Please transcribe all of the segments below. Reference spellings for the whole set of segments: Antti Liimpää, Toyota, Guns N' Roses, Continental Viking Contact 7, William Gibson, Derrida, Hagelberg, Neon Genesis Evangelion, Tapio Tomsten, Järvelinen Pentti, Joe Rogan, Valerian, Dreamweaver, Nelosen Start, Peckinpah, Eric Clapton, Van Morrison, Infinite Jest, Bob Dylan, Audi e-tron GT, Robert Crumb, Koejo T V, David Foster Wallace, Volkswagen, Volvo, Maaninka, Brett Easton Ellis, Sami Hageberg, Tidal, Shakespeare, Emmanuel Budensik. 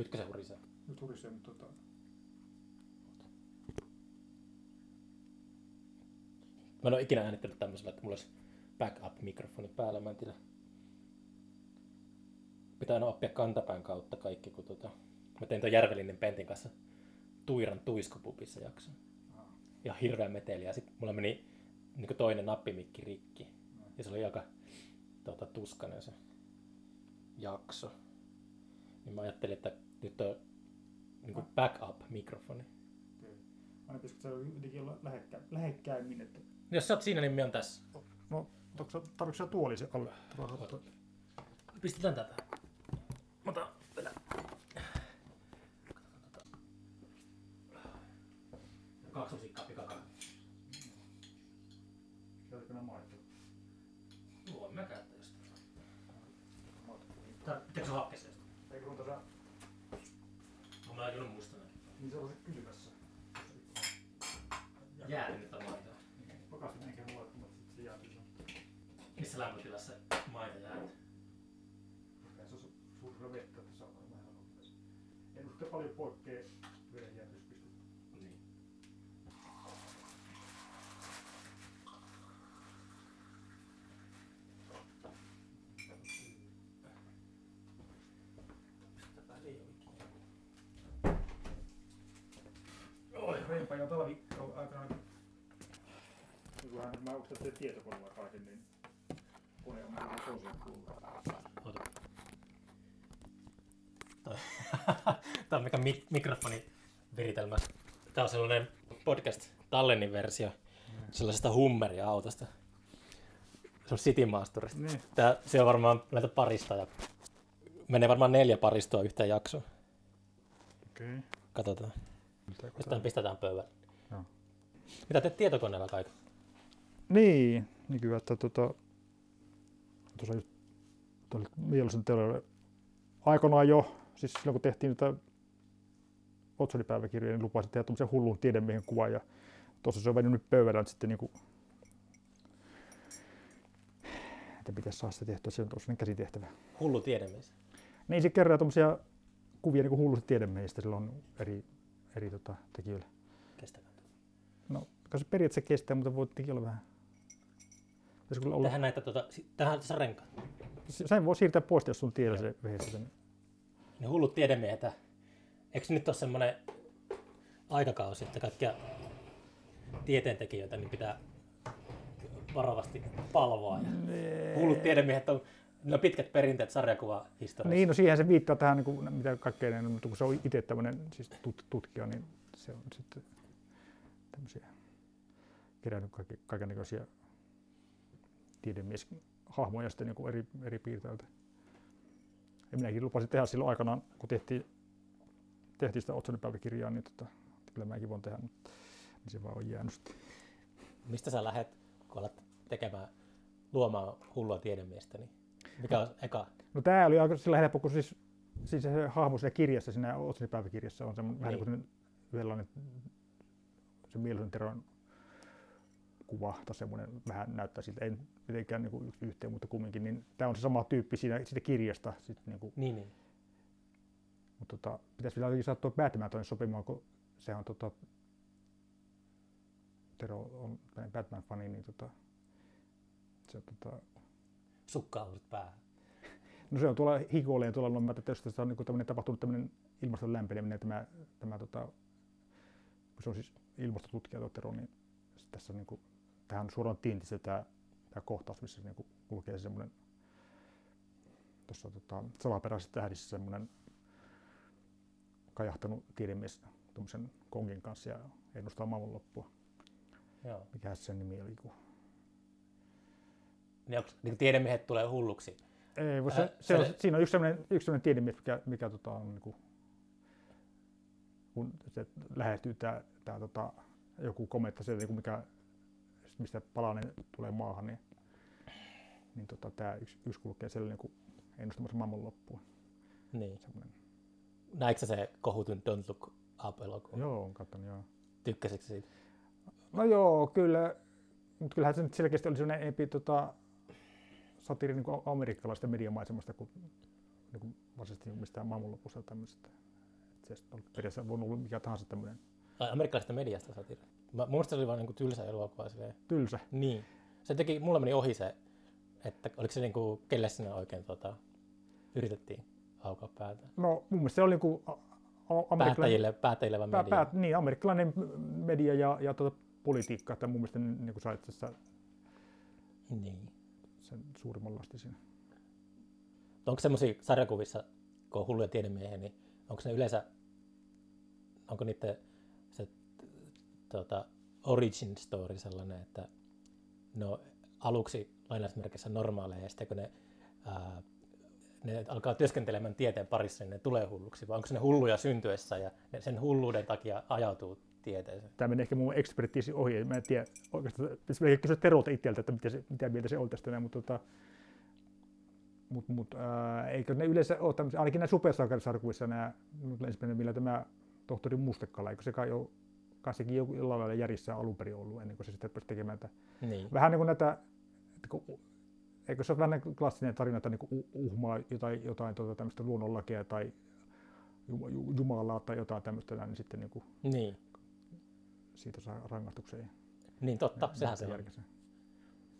Nytkö se hurisee? Nyt hurisee, mutta tota... Mä en ole ikinä äänittänyt tämmöisellä, että mulla olisi backup-mikrofoni päällä, mä en tiedä. Pitää aina oppia kantapään kautta kaikki, kun tota... Mä tein tuon Järvelinen Pentin kanssa Tuiran tuiskupupissa jakson. Ihan hirveä meteli, ja sitten mulla meni niin toinen nappimikki rikki. Ja se oli aika tuskainen se jakso. Niin mä ajattelin, että nyt on niin backup-mikrofoni. Aina pitäisikö se jotenkin olla lähekkäimmin? Että... Jos sä oot siinä, niin mä oon tässä. No, tarvitsetko sä tuoli se alle? Pistetään tätä. Ota, vedä. Kaksi osikkaa pikakaan. Käytätkö nää maitoa? Tuo mä käytän jostain. Pitääkö se hakkeen jostain? Eikö kun tässä... On mä ajanut musta näin. Niin se on se kylmässä. Jäätynyttä maitoa. Pakasin enkä luettu, mutta sit se jäätyy. Missä lämpötilassa maito jäätyy? Se on suurta vettä, että saadaan vähän nopeasti. En usko paljon poikkea veden jäätystä. Ja talvi aikanaan, kun mä uskon teille tietokoneella kaiken, niin kone on aina toiseen kuulua. Ota. Tää on mikä mikrofoniviritelmä. Tää on sellainen podcast-tallennin versio sellaisesta Hummeria-autosta. Se on City Masterista. Niin. Tää, se on varmaan näitä paristoja. Menee varmaan 4 paristoa yhteen jaksoon. Okei. Okay. Katsotaan. Pistetään pöydälle. Joo. Mitä teet tietokoneella kaiken? Niin, nykyään, että tuossa just Mielisen teolle aikanaan jo, siis silloin kun tehtiin tätä Otsonipäiväkirjaa, niin lupasin tehdä tuollaisen hullun tiedemiehen kuvan, ja tuossa se on venynyt pöydällä, että sitten niinku... Että pitäisi saada sitä tehtyä, se on tuollainen käsitehtävä. Hullu tiedemies? Niin, se kerää tuollaisia kuvia niinku hulluista tiedemiehistä, sillä on eri tekijöillä. Kestääkö? No, koska periaatteessa kestää, mutta voi tietenkin olla vähän. Tähän näitä tähän on tässä renkaat. Sen voi siirtää pois, jos sun tiellä se vehessä. Ne hullut tiedemiehet. Eikö nyt ole semmoinen aikakausi, että kaikkia tieteentekijöitä niin pitää varovasti palvoa? Nee. Hullut tiedemiehet on... No pitkät perinteet sarjakuvahistoriassa. Niin, no siihen se viittaa tähän, niin kuin, mitä kaikkea ne on, mutta kun se on itse tämmöinen siis tutkija, niin se on sitten tämmöisiä kerännyt kaikennäköisiä tiedemieshahmoja sitten niin kuin eri piirteiltä. Ja minäkin lupasin tehdä silloin aikanaan, kun tehtiin sitä Otsonipäiväkirjaa, niin kyllä minäkin voin tehdä, mutta niin se vaan on jäänyt sitten. Mistä sä lähdet, kun alat luomaan hullua tiedemiestä? Niin? Mikä on eka? No tää oli aika sillä helppo, kun siis se hahmo siinä kirjassa, siinä Otsonipäiväkirjassa on semmoinen niin. Vähän niin yhdenlainen se Mielisen Teron kuva tai semmoinen vähän näyttää siltä, ei mitenkään niin yksi yhteen, mutta kumminkin, niin tää on se sama tyyppi siitä kirjasta. Sit niin. Mutta pitäis vielä jotenkin saada tuo Batman tuonne sopimaan, kun se on Tero on Batman-fani, niin se on sukkaavut päähän. No se on tuolla hikoilee tuolla, mä ajattelin, että se on niin tämmöinen tapahtunut tämmöinen ilmaston lämpeneminen. Tämä se on siis ilmastotutkija Tero, niin tässä on niin tähän suoraan tintissä tämä kohtaus, missä niin kulkee semmoinen tuossa salaperäisessä tähdissä semmoinen kajahtanut tiedemies tuommoisen kongin kanssa ja ennustaa maailmanloppua. Joo. Mikähän sen nimi oli? Niin tiedemiehet tulee hulluksi. Ei, siinä on yksi sellainen tiedemies, mikä on niin kuin, kun se lähestyy tää joku kometta, se joku mikä mistä palanen tulee maahan, niin tää yksi kulkee sellainen niin kuin ennustamassa maailman loppuun. Niin. Semmoinen. Näitkö se kohutun Don't Look Up -elokuvan? Joo, on katsonut, joo. Tykkäsitkö siitä? No joo, kyllä, mutta kyllähän se nyt selkeästi oli sellainen enempi satiiri niin amerikkalaisesta mediamaisemasta kuin varsinaisesti mistään maailmanlopusta tai tämmöisestä se on periaatteessa voinut olla mikä tahansa tämmöinen. Amerikkalaisesta mediasta satira. Mun mielestä se oli vaan niinku tylsä elokuva silleen. Tylsä? Niin. Se teki, mulla meni ohi se, että oliko se niinku, kelle sinne oikein yritettiin aukaa päätä. No mun mielestä se oli niinku päättäjille vai media? Niin, amerikkalainen media ja politiikka, että mun mielestä niinku sai itse asiassa niin sen suurimman lasti siinä. Onko semmoisia sarjakuvissa, kun on hulluja tiedemiehiä, niin onko ne yleensä, onko niiden se origin story sellainen, että ne on aluksi lainausmerkissä normaaleja ja sitten kun ne alkaa työskentelemään tieteen parissa, niin ne tulee hulluksi, vai onko ne hulluja syntyessä ja sen hulluuden takia ajautuu tieteeseen? Tämä menee ehkä mun ekspertiisi ohi, mä en tiedä oikeastaan, pitäisi kysyä Terolta itseltä, että mitä mieltä se on tästä, mutta eikö ne yleensä ole tämmöisiä, ainakin näissä supersankarisarkuissa nämä, ensimmäinen vielä tämä tohtori Mustekala, eikö se kai ole, kai sekin jollain lailla järjissä on alun perin ollut ennen kuin se sitten pääsi tekemään tätä. Niin. Vähän niin kuin näitä, eikö se ole vähän klassinen tarina, että niin uhmaa jotain tämmöistä luonnonlakeja tai jumalaa tai jotain tämmöistä, niin sitten niin kuin niin siitä saa rangaistukseen. Niin totta, ja sehän se järjessä.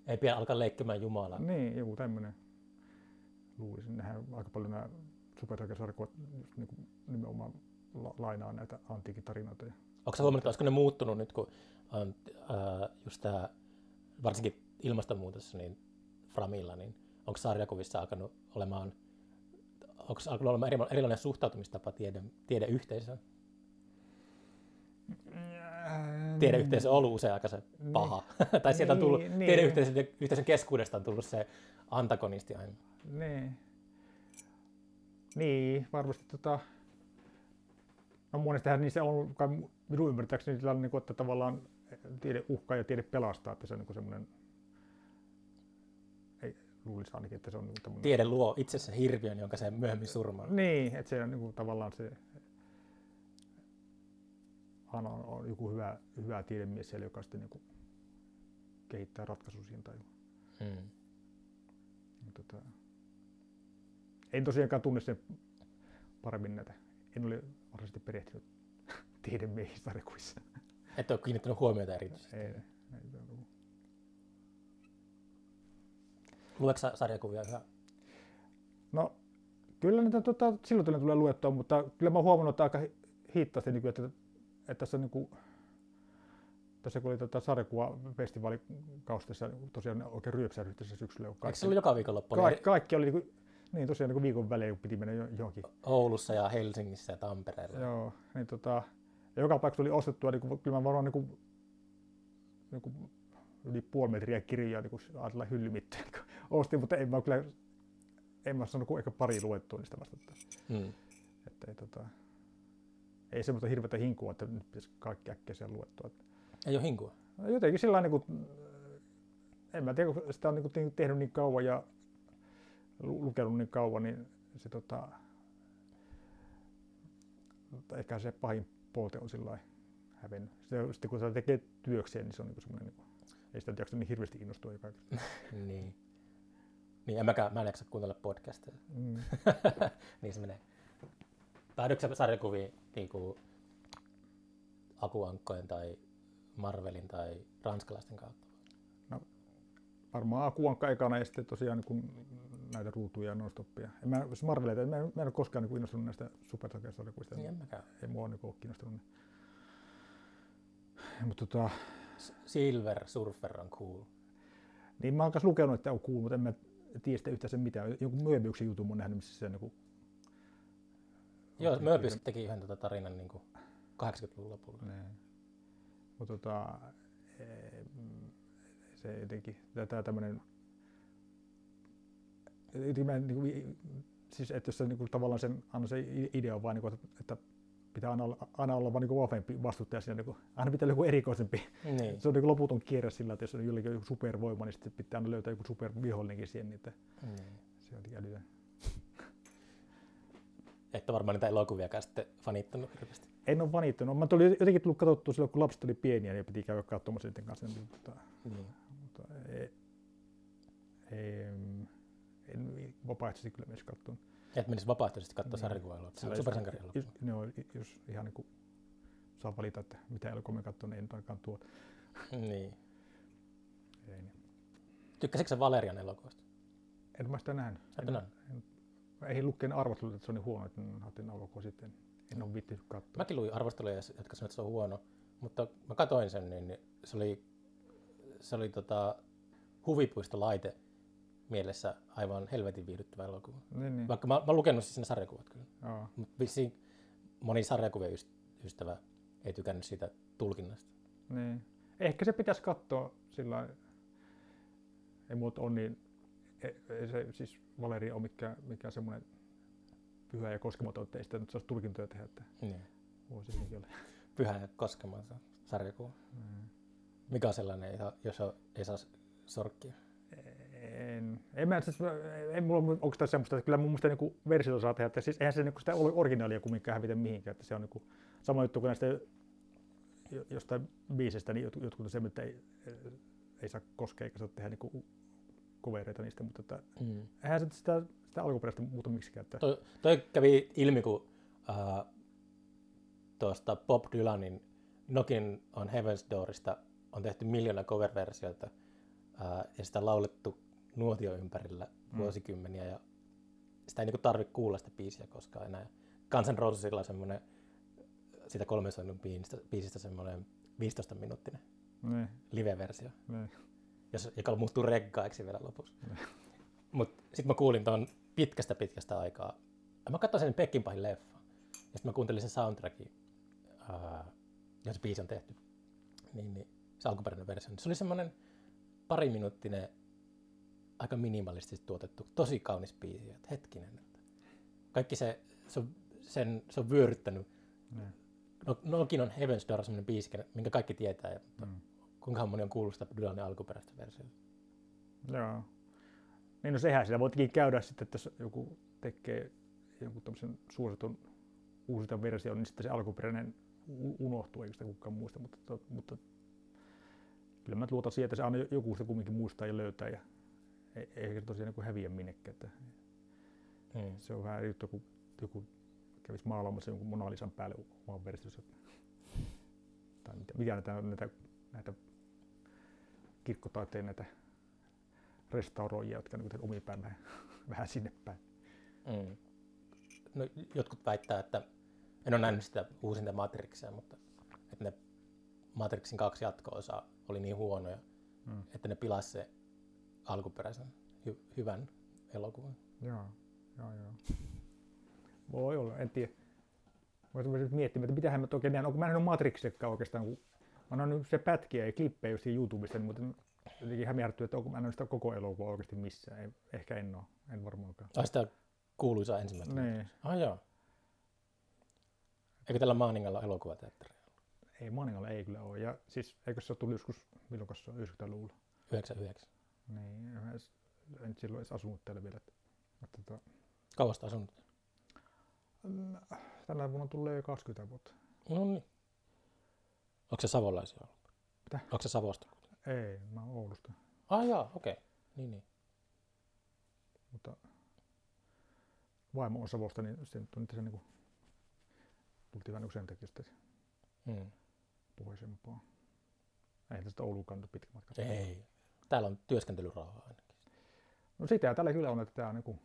Ei pidä alkaa leikkimään jumalaa. Niin, joku tämmöinen. Luulisin, nehän aika paljon nämä supersankarisarkuvat niin nimenomaan lainaa näitä antiikin tarinoita. Onko sä huomannut, olisiko ne muuttunut nyt, kun on just tämä, varsinkin ilmastonmuutos niin Framilla, niin onko sarjakuvissa alkanut olemaan, erilainen suhtautumistapa tiedeyhteisöön? Tiedeyhteisö on ollut usein aika se paha, niin. Tai sieltä on tullut, niin. Tiedeyhteisön keskuudesta on tullut se antagonisti aina. Niin, varmasti no monestahan niissä on, kai minun ymmärtääkseni sillä on, että tavallaan tiede uhkaa ja tiede pelastaa, että se on semmoinen, ei luulisi ainakin, että se on tämmöinen. Tiede luo itsessä hirviön, jonka se myöhemmin surmaa. Niin, että se on niin kuin, tavallaan se, on joku hyvä tiedemies siellä, joka sitten niin kuin kehittää ratkaisun siihen tai en tosiaankaan tunne sen paremmin näitä. En ole varsinaisesti perehtynyt tiedemiehiin sarjakuissa. Et ole kiinnittänyt huomiota erityisesti? Ei ollut. Luetko sarjakuvia yhä? No, kyllä niitä silloin tulee luettua, mutta kyllä mä oon huomannut, että aika hiittaasti nykyään, että tässä on niinku tässä kun oli sarjakuvafestivaalikaustessa tosiaan oikein ryöpsähdyt tässä syksyllä. Eikö se ollut joka viikonloppu? Kaikki oli niin tosiaan niin kuin viikon välein, kun piti mennä johonkin. Oulussa ja Helsingissä ja Tampereella. Joo, niin joka paikassa oli ostettua, niin kyllä mä varmaan niin kuin yli puoli metriä kirjaa niin ajatella hyllymitteen niin ostin, mutta en mä sanonut kuin ehkä pari luettua niistä vasta. Että ei semmoista hirveätä hinkua, että nyt pitäisi kaikki äkkiä siellä luettua. Ei ole hinkua? Jotenkin sillä tavalla, niin en mä tiedä, kun sitä on niin tehnyt niin kauan ja lukenut niin kauan, niin se ehkä se pahin polte on sillain hävinnyt. Sitten kun sitä tekee työkseen, niin se on niin semmoinen, ei sitä jaksa niin hirveästi innostua kaikesta. Niin, mä en jaksa kuuntella podcasteja. Niin se menee. Päädytkö sä sarjakuviin niinku Akuankkojen tai Marvelin tai ranskalaisten kautta? No, varmaan Akuankka ekana ja sitten tosiaan niin näitä ruutuja ja non-stoppia. Mä en ole koskaan niin innostunut näistä supersankarisarjakuvista. Niin en mäkään. Ei mua ole niin kiinnostunut. Mutta Silver Surfer on cool. Niin mä oon kanssa lukenut, että on cool, mutta en mä tiedä sitä yhtään sen mitään. Jonkun Möbiuksen jutun mä oon nähnyt, missä se on niin. Joo, Möbius teki yhden tarinan niin 80-luvun lopulla. Mutta se jotenkin, tää tämmönen, siis että jos se niinku tavallaan sen anna se idea vaan niinku, että pitää aina olla vaan niinku vahvempi vastustaja siinä niinku, aina pitää olla joku erikoisempi. Niin. Se on niinku loputon kierre sillä, että jos on jollakin joku supervoima, niin sitten pitää aina löytää joku supervihollinenkin siihen, että se on älytön. Että varmaan niitä elokuviakaan sitten fanittanut hirveästi. En ole fanittanut. Mä jotenkin tullut katsottua silloin, kun lapset oli pieniä, niin piti käydä katsomassa niiden kanssa. Mutta en vapaaehtoisesti kyllä myös katsonut. Et menisi vapaaehtoisesti katsoa sarjakuvaa-elokuvaa, supersankari-elokuvaa. No, jos ihan niin kuin saa valita, että mitä elokuvaa me katsoa, niin ei nyt ainakaan tuo. Niin. Ei niin. Tykkäsitkö sä Valerian elokuvasta? En mä sitä nähnyt. Ei lukkeen arvostelut, että se on niin huono, että ajattelin alkoa sitten. En ole viittinyt katsoa. Mäkin luin arvosteluja, jotka sanoivat, että se on huono, mutta mä katsoin sen, niin se oli huvipuistolaite mielessä aivan helvetin viihdyttävä elokuva. Niin. Vaikka mä oon lukenut siis ne sarjakuvat kyllä. Mutta vissiin moni sarjakuvien ystävä ei tykännyt siitä tulkinnasta. Niin. Ehkä se pitäisi katsoa sillä ei muuta ole niin. Siis Valeria on mikään semmoinen pyhä ja koskematon, ettei sitä nyt saisi tulkintoja tehdä. Niin. Voisi siis olla. Pyhä ja koskematon sarjakuva. Mm. Mikä on sellainen, jos ei saa sorkkia? En mulla ole oikeastaan semmoista, että kyllä mun mielestä niinku versiota saa tehdä. Että siis eihän se niinku sitä ole originaalia kumminkaan hävitä mihinkään. Että se on niinku sama juttu kuin näistä jostain biisestä, niin jotkut on semmoinen, että ei saa koskea eikä saa tehdä niinku kovereita niistä, mutta eihän sitä alkuperäistä muuta miksikään. Toi kävi ilmi, kun tuosta Bob Dylanin Knockin on Heaven's Doorista on tehty miljoona cover-versioita ja sitä laulettu nuotio ympärillä vuosikymmeniä ja sitä ei niinku tarvitse kuulla sitä biisiä koskaan enää. Guns N' Rosesilla on semmoinen, sitä kolmen soinnun biisistä semmoinen 15-minuuttinen live-versio. Ne. Joka muuttuu reggaiksi vielä lopussa. Mutta sitten mä kuulin tuon pitkästä aikaa. Mä katsoin sen Peckinpahin leffa. Ja sitten mä kuuntelin sen soundtrackin, johon se biisi on tehty. Niin, se alkuperäinen versio. Se oli semmoinen pariminuuttinen, aika minimalistisesti tuotettu, tosi kaunis biisi. Et hetkinen. Kaikki se on vyöryttänyt. Knockin on Heaven's Door on semmoinen biisi, minkä kaikki tietää. Kuinkahan moni on kuullut sitä Dylanin alkuperäistä versiota? Joo. Niin no sehän siellä voitkin käydä sitten, että jos joku tekee jonkun tämmöisen suositun uusinta version, niin sitten se alkuperäinen unohtuu, eikä sitä kukaan muista. Mutta kyllä mä luotan siihen, että se aina joku sitä kumminkin muistaa ja löytää. Ja eikä se tosiaan häviä minnekään. Se on vähän juttu, kun joku kävisi maalaamassa jonkun Mona Lisan päälle oman versiossa. Tai näitä kirkkotaiteen näitä restauroijia, jotka on niin omiin päin vähän sinne päin. Mm. No, jotkut väittää, että en ole nähnyt sitä uusinta Matrixia, mutta että ne Matrixin 2 jatko-osaa oli niin huonoja, että ne pilasi se alkuperäisen hyvän elokuvan. Joo. Voi olla, en tiedä. Voisin miettimään, että mitähän mä oikein näen. Mä en ole Matrixikkaan oikeastaan. Mä oon se pätkiä ja klippejä jostain YouTubesta, niin muuten jotenkin hämärtyy, että mä en ole sitä koko elokuvaa oikeasti missään. Ehkä en oo, en varmaankaan. Ai sitä kuuluisaa ensimmäistä. Niin. Joo. Eikö tällä Maaningalla ole elokuvateatteria? Ei, Maaningalla ei kyllä ole. Ja siis eikö se tullut joskus, milloin se on 90-luvulla? 99. Niin, en silloin edes asunut täällä vielä. Kauan sitä asunut? Tänä vuonna tulee jo 20 vuotta. No niin. Onko se savolaisia ollut? Mitä? Onko se Savosta? Ei, mä oon Oulusta. Jaa, okei. Okay. Niin. Mutta vaimo on Savosta, niin se nyt on itse niinku tultiin vähän usein tekijästä pohjoisempaa. Eihän tästä Oulukaan nyt pitkä matka. Ei. Täällä on työskentelyrauhaa ainakin. No sitä täällä kyllä on, että tää on niinku,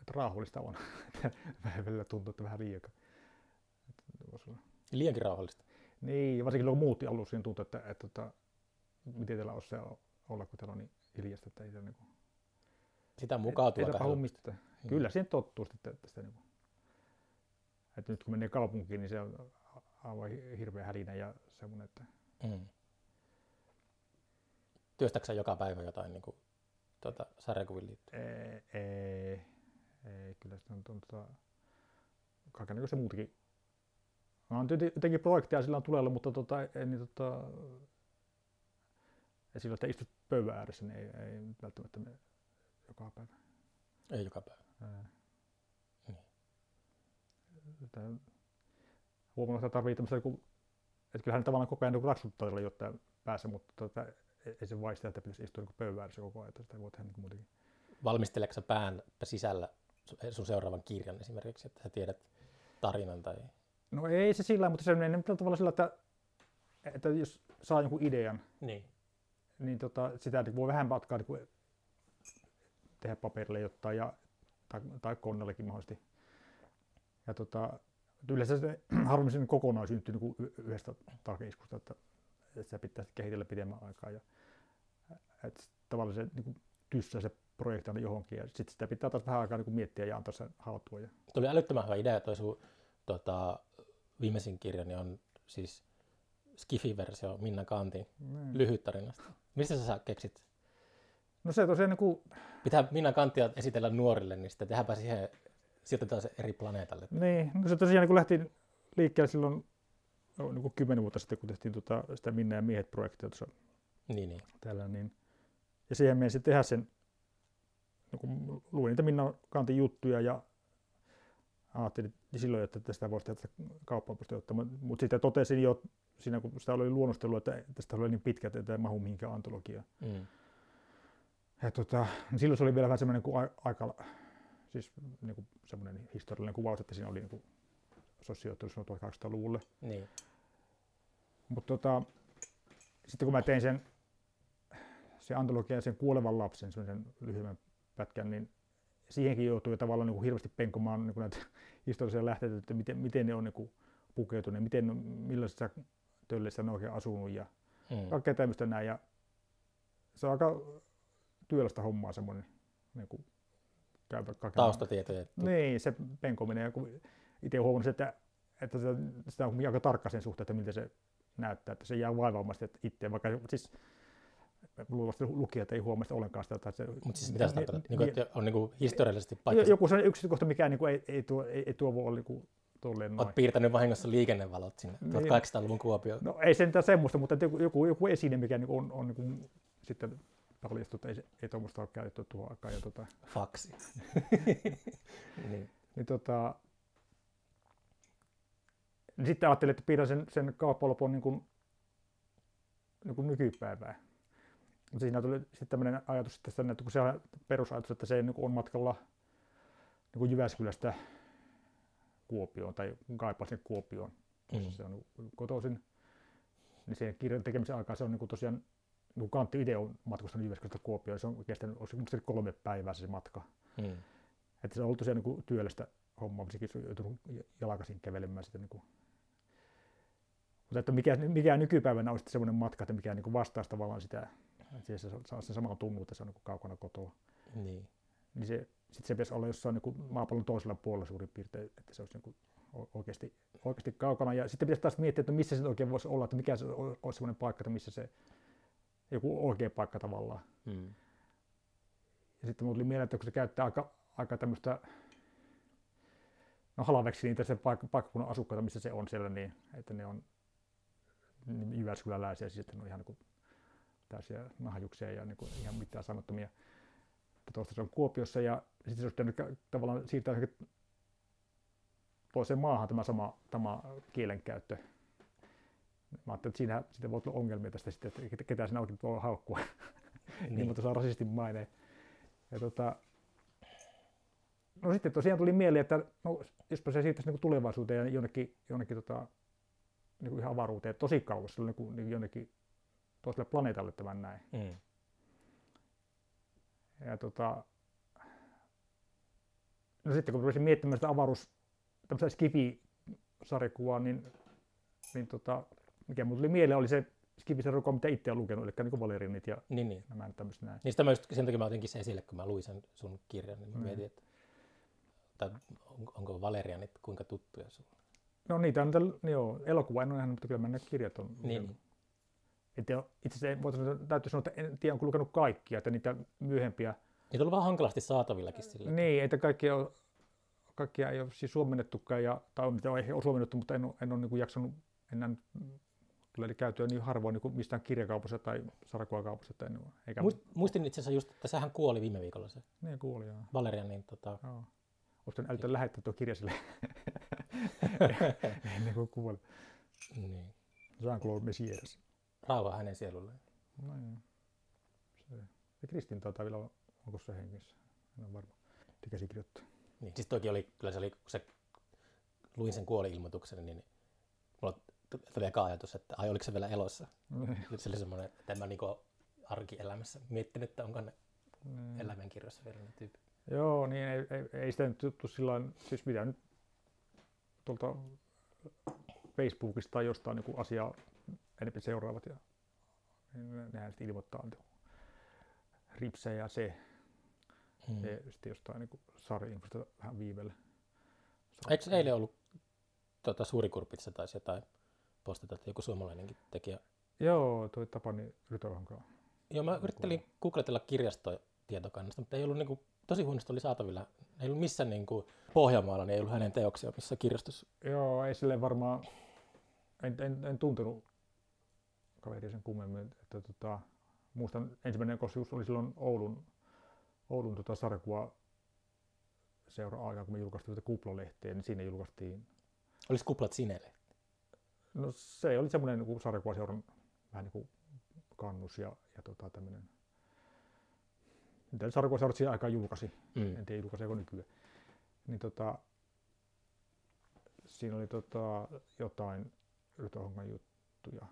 että rauhallista on. Välillä tuntuu, että vähän liikaa. Liiankin rauhallista? Niin, varsinkin kun muutti alussa, niin tuntuu, että miten teillä olisi se olla, kun teillä on niin hiljasta, että ei teillä niinku... Sitä mukautua vähän. Kyllä, siihen tottuu sitten, että sitä niinku... Että nyt kun menee kaupunkiin, niin se on aivan hirveä hälinä ja semmoinen, että... Työstätkö sä joka päivä jotain niinku sarjakuviin liittyen? Ei, kyllä sitä on kaikennäköistä muutakin. Mä oon jotenkin projekteja sillä on tulella, mutta ei silloin, että istut pöydän ääressä, niin ei välttämättä mene joka päivä. Ei joka päivä. Niin. Huomannut, että tarvii tämmöistä, että kyllähän tavallaan koko ajan raksuttaa jotain päässä, mutta ei se vaista, että pitäisi istua pöydän ääressä koko ajan, että sitä voi tehdä niin muutenkin. Valmisteleeko sä pään sisällä sun seuraavan kirjan esimerkiksi, että sä tiedät tarinan tai... No ei se sillä, mutta se on enemmän tavalla sillä, että jos saa jonkun idean, niin sitä voi vähän patkaa niin tehdä paperille jotain ja, tai koneellekin mahdollisesti. Ja yleensä se harvemmin sen kokonaan syntyy niin yhdestä tarkeiskusta, että sitä pitää kehitellä pidemmän aikaa. Ja, että tavallaan se niin tyssää se projekti aina johonkin ja sitten sitä pitää taas vähän aikaa niin miettiä ja antaa sen hautua. Tuli älyttömän hyvä idea, toi sun viimeisin kirjani on siis Skifi-versio Minna Kantin lyhyttarinasta. Mistä sä keksit? No se tosiaan niin kuin... Pitää Minna Kantia esitellä nuorille, niin sitten tehdäänpä siihen, sijoitetaan se eri planeetalle. Niin, no se tosiaan niin kuin lähti liikkeelle silloin niin kuin 10 vuotta sitten, kun tehtiin sitä Minna ja miehet -projektia tuossa. Niin. Täällä, niin. Ja siihen meni sitten tehdä sen, niin kuin luin niitä Minna Kantin juttuja ja ajattelin silloin, että tästä voisi tehdä kauppaan pystyä ottamaan, mutta sitten totesin jo siinä, kun sitä oli luonnostelua, että tästä oli niin pitkä, että ei mahu mihinkään antologiaan. Mm. Ja niin silloin se oli vielä vähän semmoinen aika, siis niin kuin semmoinen historiallinen kuvaus, että siinä oli niin kuin sosioitunut 1800-luvulle. Niin. Mutta sitten kun mä tein sen antologian ja sen kuolevan lapsen, semmoisen lyhyen pätkän, niin siihenkin joutui tavallaan niin kuin hirveästi penkomaan niin kuin näitä historiallisia lähteitä, että miten ne on niin kuin pukeutuneet, millaisissa tölleissä ne on oikein asunut ja kaikkea tämmöistä näin. Ja se on aika työlästä hommaa semmoinen. Niin kuin taustatietoja. Niin, se penkominen. Itse olen huomannut, että sitä on aika tarkka sen suhteen, että miltä se näyttää, että se jää vaivaamasti itse, vaikka siis luultavasti lukijat ei huomaa sitä ollenkaan sitä. Mutta siis mitä se tarkoittaa? Niin, on niin historiallisesti paikassa? Joku sellainen yksityiskohta, mikä niin kuin, ei tuo voi olla niin tolleen noin. Olet piirtänyt vahingossa liikennevalot sinne 1800-luvun Kuopioon. No ei se mitään semmoista, mutta joku esine, mikä niin on niin kuin, sitten paljastut, että ei tuommoista ole käytetty tuohon aikaan. Ja, faksi. Niin. Niin sitten ajattelin, että piirrän sen kauppalopon niin kuin nykypäivää. Mutta siinä tuli sitten tämmöinen ajatus, että kun se on perusajatus, että se on matkalla niin Jyväskylästä Kuopioon tai kaipaa sinne Kuopioon, jossa se on kotoisin, niin sen kirjan tekemisen aikaa se on niin tosiaan, niin Kantti itse on matkustanut Jyväskylästä Kuopioon, se on kestänyt 3 päivää se matka. Että se on ollut tosiaan niin työlästä hommaa, sekin on joutunut jalkaisin kävelemään sitä. Niin. Mutta että mikä nykypäivänä on sitten semmoinen matka, että mikä niin vastaisi tavallaan sitä, että se saa sen saman tunnu, että se on niin kaukana kotoa. Niin se pitäisi olla jossain niin maapallon toisella puolella suurin piirtein, että se olisi niin oikeasti kaukana. Ja sitten pitäisi taas miettiä, että missä se oikein voisi olla, että mikä se olisi semmoinen paikka, että missä se joku oikea paikka tavallaan. Ja sitten minulle tuli mieleen, että kun se käyttää aika tämmöistä, no halveksi niitä sen paikkakunnan asukkaita, missä se on siellä, niin että ne on jyväskyläläisiä, siis että ne on ihan niin kuin täysiä nahjuksia ja niin kuin ihan mitään sanottomia. Tuosta se on Kuopiossa ja sitten se olisi pitänyt tavallaan siirtää toiseen maahan tämä sama kielenkäyttö. Mä ajattelin, että siinä sitten voi tulla ongelmia tästä sitten, että ketään sinä oikein voi haukkua. Niin, mutta se on rasistin maineen. Ja no sitten tosiaan tuli mieleen, että no, jospa se siirtäisi niin tulevaisuuteen ja jonnekin niin ihan avaruuteen tosi kauas, niin jonnekin toiselle planeetalle tämän näin. Ja no sitten kun rupesin miettimään sitä tämmöistä Skifi-sarjakuvaa, niin mikä minulle tuli mieleen oli se Skifi-sarjakuva, mitä itse olen lukenut, eli niin Valerinit ja nämä tämmöiset näin. Niin sitä sen takia mä otinkin se esille, kun mä luin sen sun kirjan, niin mä mietin, että onko Valerianit kuinka tuttuja sinulle? No niitä on elokuva en ole nähnyt, mutta kyllä mä ne kirjat on. Niin. Itse asiassa täytyy sanoa, että en tiedä, onko lukenut kaikkia, että niitä myöhempiä... Niitä on ollut vähän hankalasti saatavillakin sillä. Niin, että kaikkia ei ole siis suomennettukaan, tai on suomennettu, mutta en ole niin jaksanut enää tulee käytyä niin harvoin niin mistään kirjakaupassa tai sarjakuvakaupassa. Eikä... Muistin itse asiassa just, että sähän kuoli viime viikolla se. Niin kuoli, joo. Valerian, niin Olisiko älytä lähettää tuo kirja sille ennen kuin kuoli. Niin. Jean-Claude Messiers. Rauha hänen sielulleen. No joo. Se. Ja Kristin taitaa vielä, onko se hengissä? En ole varma. Tikäsi kirjoittaa. Niin. Siis toki oli, kyllä se oli, kun se, luin sen kuoli-ilmoituksen, niin mulla tuli eka ajatus, että ai oliko se vielä elossa. Se oli semmoinen, että en mä niinku arkielämässä miettinyt, että onko ne elämänkirjoissa vielä ne tyyppi. Joo, niin ei sitä nyt juttu sillain, siis mitä nyt tuolta Facebookista tai jostain joku asia enemmän seuraavat ja niin nehän sitten ilmoittaa ripsejä ja se sitten jostain niin sarjainfosta vähän viivelle. Eikö eilen ollut Suuri Kurpitsa taisi jotain postata, että joku suomalainenkin tekijä? Joo, toi Tapani Rytohonka. Joo, mä yrittelin googletella kirjastotietokannasta, mutta ei ollut niin kuin, tosi huonosti oli saatavilla. Ei ollut missään niin kuin Pohjanmaalla, niin ei ollut hänen teoksia missä kirjastossa. Joo, ei silleen varmaan, en tuntenut kaveria sen kummemmin. Että, muistan ensimmäinen kosketus oli silloin Oulun sarjakuva seuraa aikaan, kun me julkaistiin Kupla-lehteä, niin siinä julkaistiin. Olis Kuplat Sine-lehti? No se oli semmoinen niin sarjakuvaseuran vähän niin kuin kannus ja tämmöinen. Mitä sarjakuvaseurat siinä aikaan julkaisi, en tiedä julkaiseeko nykyään. Niin siinä oli jotain Rytohongan juttuja,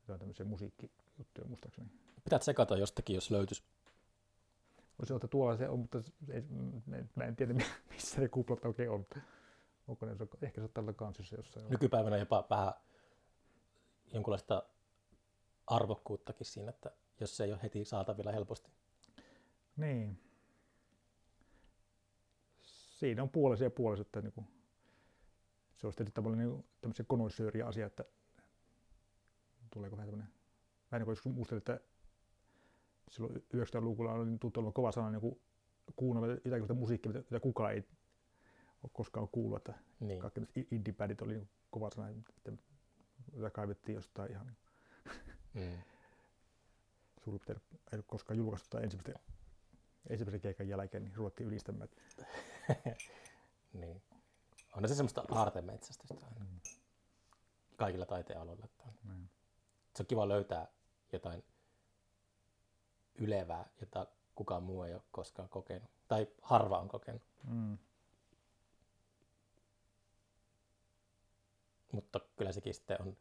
jotain tämmöisiä musiikkijuttuja muistaakseni. Pitää sekata jostakin, jos löytyisi. Voisi ottaa tuolla se on, mutta mä en tiedä missä ne kuplat oikein on. Onko ne, ehkä se on tällä kansissa jossain. Nykypäivänä jopa vähän jonkinlaista arvokkuuttakin siinä, että jos se ei ole heti saatavilla helposti. Niin. Siinä on puolensa ja puolensa, että niinku, se olisi tietysti tämmöisiä konnoissööriä asia, että tuleeko vähän tämmöinen, vähän niin kuin joskus muistelin, että silloin 90-luvulla oli tuttu olevan kova sana niin kuunnella jotain musiikkia, mitä kukaan ei ole koskaan kuullut, että niin. Kaikki indie-bändit oli niin kova sana, jota kaivettiin jostain ihan suurin piirtein ei ole koskaan julkaistu tai ensimmäisen keikan jälkeen, niin ruvettiin ylistämään. Niin. On se semmoista aartemetsästystä aina. Kaikilla taiteenaloilla. Se on kiva löytää jotain ylevää, jota kukaan muu ei ole koskaan kokenut, tai harva on kokenut. Mutta kyllä sekin sitten on,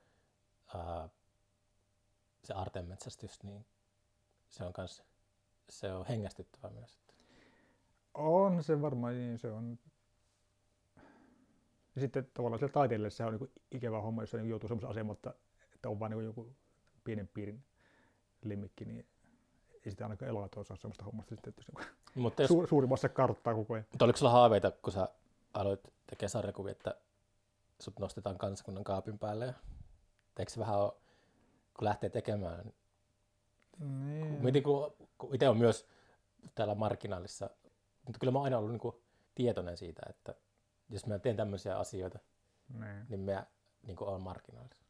se aartemetsästys, niin se on hengästyttävä myös. On se varmaan, niin se on. Ja sitten tavallaan sillä taiteelle se on niin kuin ikävä homma, jos se niin joutuu semmoisen asemaan, että on vain niin joku pienen piirin limmikki, niin ei sitä ainakaan elatoa saa semmoista hommasta, että jos suurimmassa karttaa koko ajan. Mutta oliko sulla haaveita, kun sä aloit tekemään sarjakuvia, että sut nostetaan kansakunnan kaapin päälle? Ja eikö se vähän ole, kun lähtee tekemään? Niin. Kun itse on myös täällä marginaalissa, mutta kyllä mä oon aina ollut niin kuin tietoinen siitä, että jos mä teen tämmöisiä asioita, niin mä niin kuin oon marginaalissa.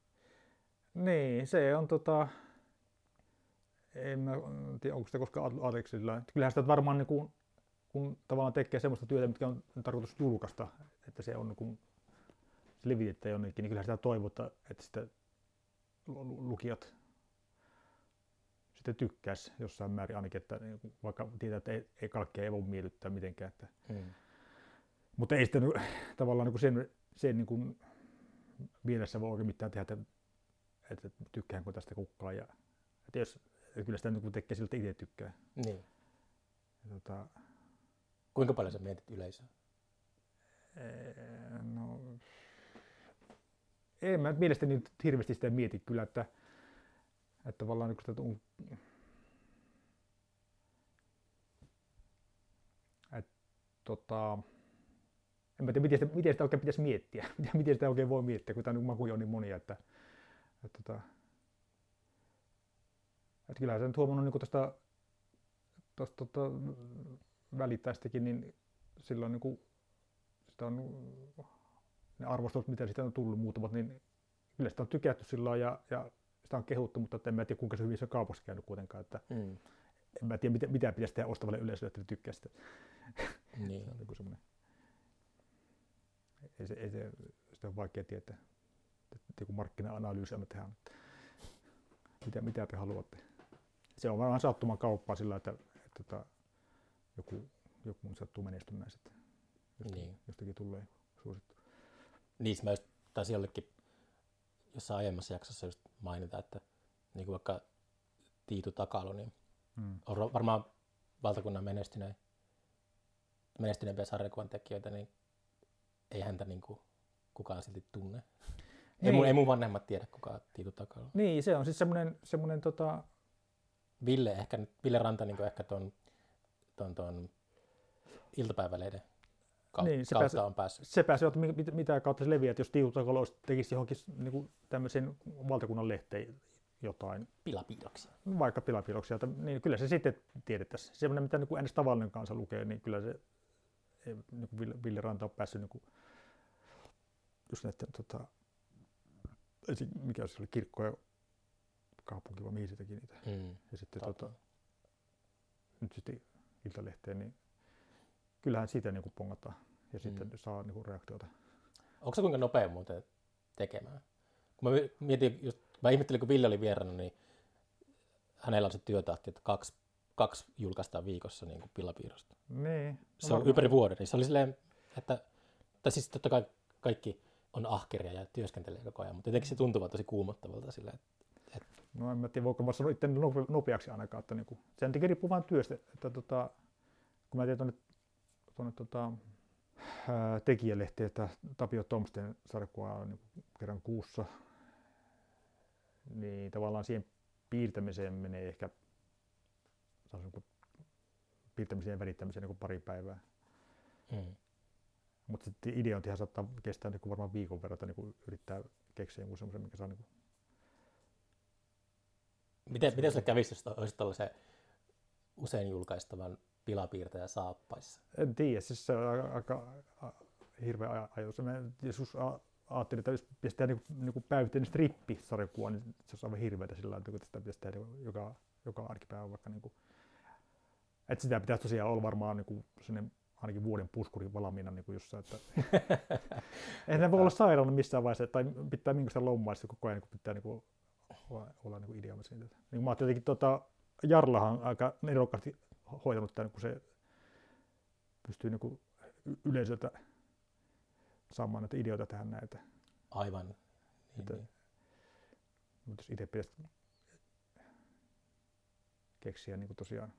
Niin, se on en mä tiedä, onko sitä koskaan adeksilla. Kyllähän sitä varmaan, niin kun tavallaan tekee semmoista työtä, mitkä on tarkoitus julkaista, että se on, kun se levitetään jonnekin, niin kyllähän sitä toivota, että sitä lukijat sitten tykkäisi jossain määrin ainakin, että niin vaikka tietää, että ei kaikkea ei voi miellyttää mitenkään. Että. Mutta ei sitä tavallaan niin sen niin mielessä voi oikein mitään tehdä, että tykkäänkö tästä kukkaa. Ja, että jos, kyllä sitä tekee siltä itse tykkää. Niin. Kuinka paljon sä mietit yleisöä? No, en mä mielestäni nyt hirveästi sitä mieti kyllä, että tavallaan kun sitä on, että en mä tiedä, miten sitä oikein pitäisi miettiä, miten sitä oikein voi miettiä, kun tää makuja on niin monia, että että kyllähän sä nyt huomannut niin tuosta välittäistäkin, niin silloin niin sitä on, ne arvostelut, mitä siitä on tullut muutamat, niin kyllä sitä on tykätty silloin ja sitä on kehuttu, mutta en mä tiedä kuinka se hyvin se on kaupassa käynyt kuitenkaan. Että en mä tiedä mitä pitäisi tehdä ostavalle yleisölle, että ne tykkää sitä. Niin. Se on joku semmoinen. Ei se sitä on vaikea tietää, että joku markkina-analyysiä me tehdään. Mitä te haluatte? Se on varmaan sattuman kauppaa sillä, että joku sattuu menestymään sitten. niin. Jostakin tulee suosittu. Niistä mä just taisi jollekin jossain aiemmassa jaksossa just mainita, että niin kuin vaikka Tiitu Takalo niin on varmaan valtakunnan menestyneempiä sarjakuvan tekijöitä, niin ei häntä niin kuin kukaan silti tunne. Niin. Ei mun vanhemmat tiedä kukaan Tiitu Takalo. Niin, se on siis semmoinen Ville Ranta niin ehkä tuon iltapäivälehden kautta on päässyt. Se pääsee, että mitä kautta se leviää, että jos Tiitu Takalo tekisi johonkin niin tämmöisen valtakunnan lehteen jotain. Pilapiirroksia. Vaikka pilapiirroksia, niin kyllä se sitten tiedettäisiin. Semmoinen, mitä niin äänes tavallinen kansa lukee, niin kyllä se niin Ville Ranta on päässyt niin kuin, just näiden, mikä se oli, kirkko ja kaupunki, vaan mihin se teki niitä. Ja sitten nyt sitten Iltalehteen, niin kyllähän siitä niin kuin pongataan ja sitten saa niin kuin reaktiota. Onko se kuinka nopea muuten tekemään? Kun mä mietin, mä ihmettelin, kun Ville oli vieraana, niin hänellä on se työtahti, että kaksi julkaistaan viikossa niin kuin pillapiirrosta. Niin. Se on ympäri vuoden. Niin se oli silleen, että siis totta kai kaikki on ahkeria ja työskentelee koko ajan, mutta jotenkin se tuntuu tosi kuumottavalta silleen. No en mä tiedä, voiko mä sanoa itse nopeaksi ainakaan, että niinku, sehän tietenkin riippuu vaan työstä, että kun mä tein tuonne tekijälehteen, että Tapio Tomsten sarjakuvaa on niin kerran kuussa, niin tavallaan siihen piirtämiseen menee ehkä piirtämiseen ja välittämiseen niin pari päivää. Mutta sitten ideointihan saattaa kestää niin varmaan viikon verran, että niin yrittää keksiä jonkun semmoisen, mikä saa niin kuin... Miten sulle kävisi, jos olisit tällaisen usein julkaistavan pilapiirtäjä saappaissa? En tiedä, siis se on aika hirveä ajatus. Joskus ajattelin, että jos pitäisi tehdä niin päivittäinen strippi-sarjakuva, niin se olisi aivan hirveätä sillä lailla, että sitä pitäisi tehdä joka arkipäivä vaikka. Niin kuin, että sitä pitäisi tosiaan olla varmaan niin sellainen ainakin vuoden puskuri valmiina niin jossain. Eihän ne voi olla sairaana missään vaiheessa, tai pitää minkälaista lommaa, ja koko ajan pitää niin olla niin ideoimassa niitä. Niin mä ajattelin, että Jarlahan on aika nerokkaasti hoitanut tämän, kun se pystyy niin yleisöltä saamaan näitä ideoita tähän näitä. Aivan. Niin. Mutta jos itse pitäisi keksiä niin tosiaan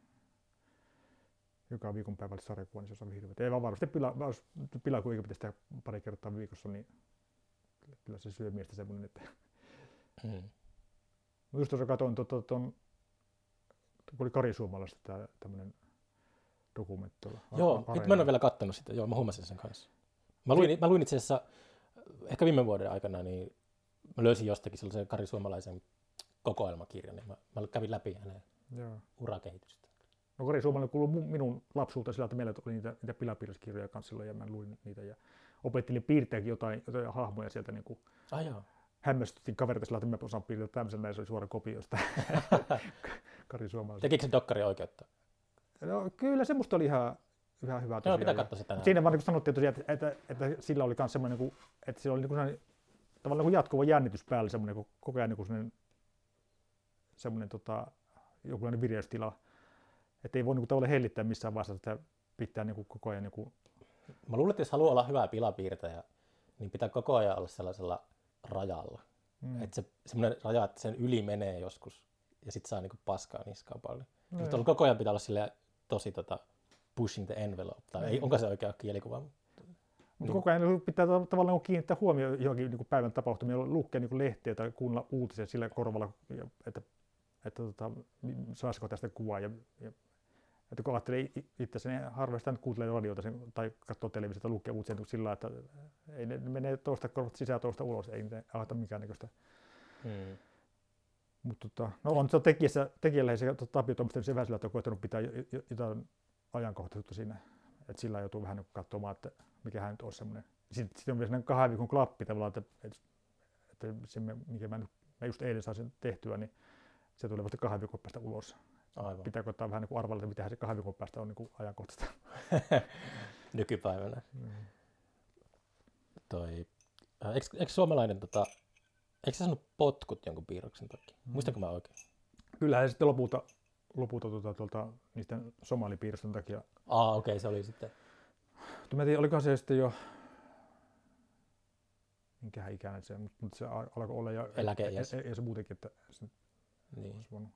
joka viikon päivällä sarjakuva, niin se on hirveä. Ei vaan varmasti pilaa, kun eikä pitäisi tehdä pari kertaa viikossa, niin kyllä se syö miestä semmoinen, että... Mä just tuossa katoin, kun oli Kari Suomalaista tämmöinen dokumentti tuolla. Joo, nyt mä en ole vielä kattonut sitä. Joo, mä huomasin sen kanssa. Mä luin itse asiassa ehkä viime vuoden aikana, niin mä löysin jostakin sellaisen Kari Suomalaisen kokoelmakirjan, niin mä kävin läpi hänen urakehitystä. No Kari Suomalainen kuului minun lapsuuteen sillä, että meillä oli niitä pilapiirroskirjoja kanssa silloin, ja mä luin niitä ja opettelin piirtääkin jotain hahmoja sieltä niin kuin... Hämmästyttiin kaverita sillä, että minä osaan piirtää tämmöisen, näin se oli suora kopiosta Kari Suomalaisen. Tekikö se dokkari oikeutta? No kyllä se musta oli ihan hyvä tosiaan. No pitää katsoa sitä. Siinä vaan niin sanottiin tosiaan, että sillä oli myös semmoinen, niin kuin, että sillä oli niin tavallaan niin jatkuva jännitys päällä, semmoinen koko ajan niin semmoinen jokinlainen vireystila, että ei voi niin tavallaan hellittää missään vaiheessa, että pitää niin koko ajan... Niin kuin... Mä luulen, että jos haluaa olla hyvä pilapiirtäjä, niin pitää koko ajan olla sellaisella rajalla. Että se semmoinen raja, että sen yli menee joskus ja sit saa niinku paskaa niskaan paljon. Mutta koko ajan pitää olla silleen tosi pushing the envelope. Tai ei, onko se oikea kielikuva? Mutta koko ajan pitää tavallaan kiinnittää huomioon johonkin niin päivän tapahtumiin, lukea niin lehtiä tai kuunnella uutisia sillä korvalla, että saisiko tästä kuvaa. Että kun ajattelee itse, niin harvasti kuuntelee radioita tai katsoo televisiota, lukee uutisia sillä tavalla, että ei ne menee toista korvasta sisään toista ulos, ei ne aleta minkäännäköistä. Mutta no on se tekijällä se Tapio Tomsten se vähän sillä, että on koettanut pitää jotain ajankohtaisuutta siinä. Että sillä joutuu vähän katsomaan, että mikä hän nyt on semmoinen. Sitten on vielä sellainen 2 viikon klappi tavallaan, että se, mikä mä just eilen sain sen tehtyä, niin se tulee vasta 2 viikon päästä ulos. Aivan. Pitää koittaa vähän niin arvailla, että mitähän se 2 viikon päästä on niin ajankohtaista. Nykypäivänä. Eikö Suomalainen, eikö se saanut potkut jonkun piirroksen takia? Muistanko mä oikein? Kyllähän se sitten lopulta niistä somalipiirrosten takia. Okei, se oli sitten. Mutta mä en tiedä, olikohan se sitten jo, minkähän ikäinen se, mutta se alkoi olla jo eläkeiässä. Ja se muutenkin, että se niin olisi voinut.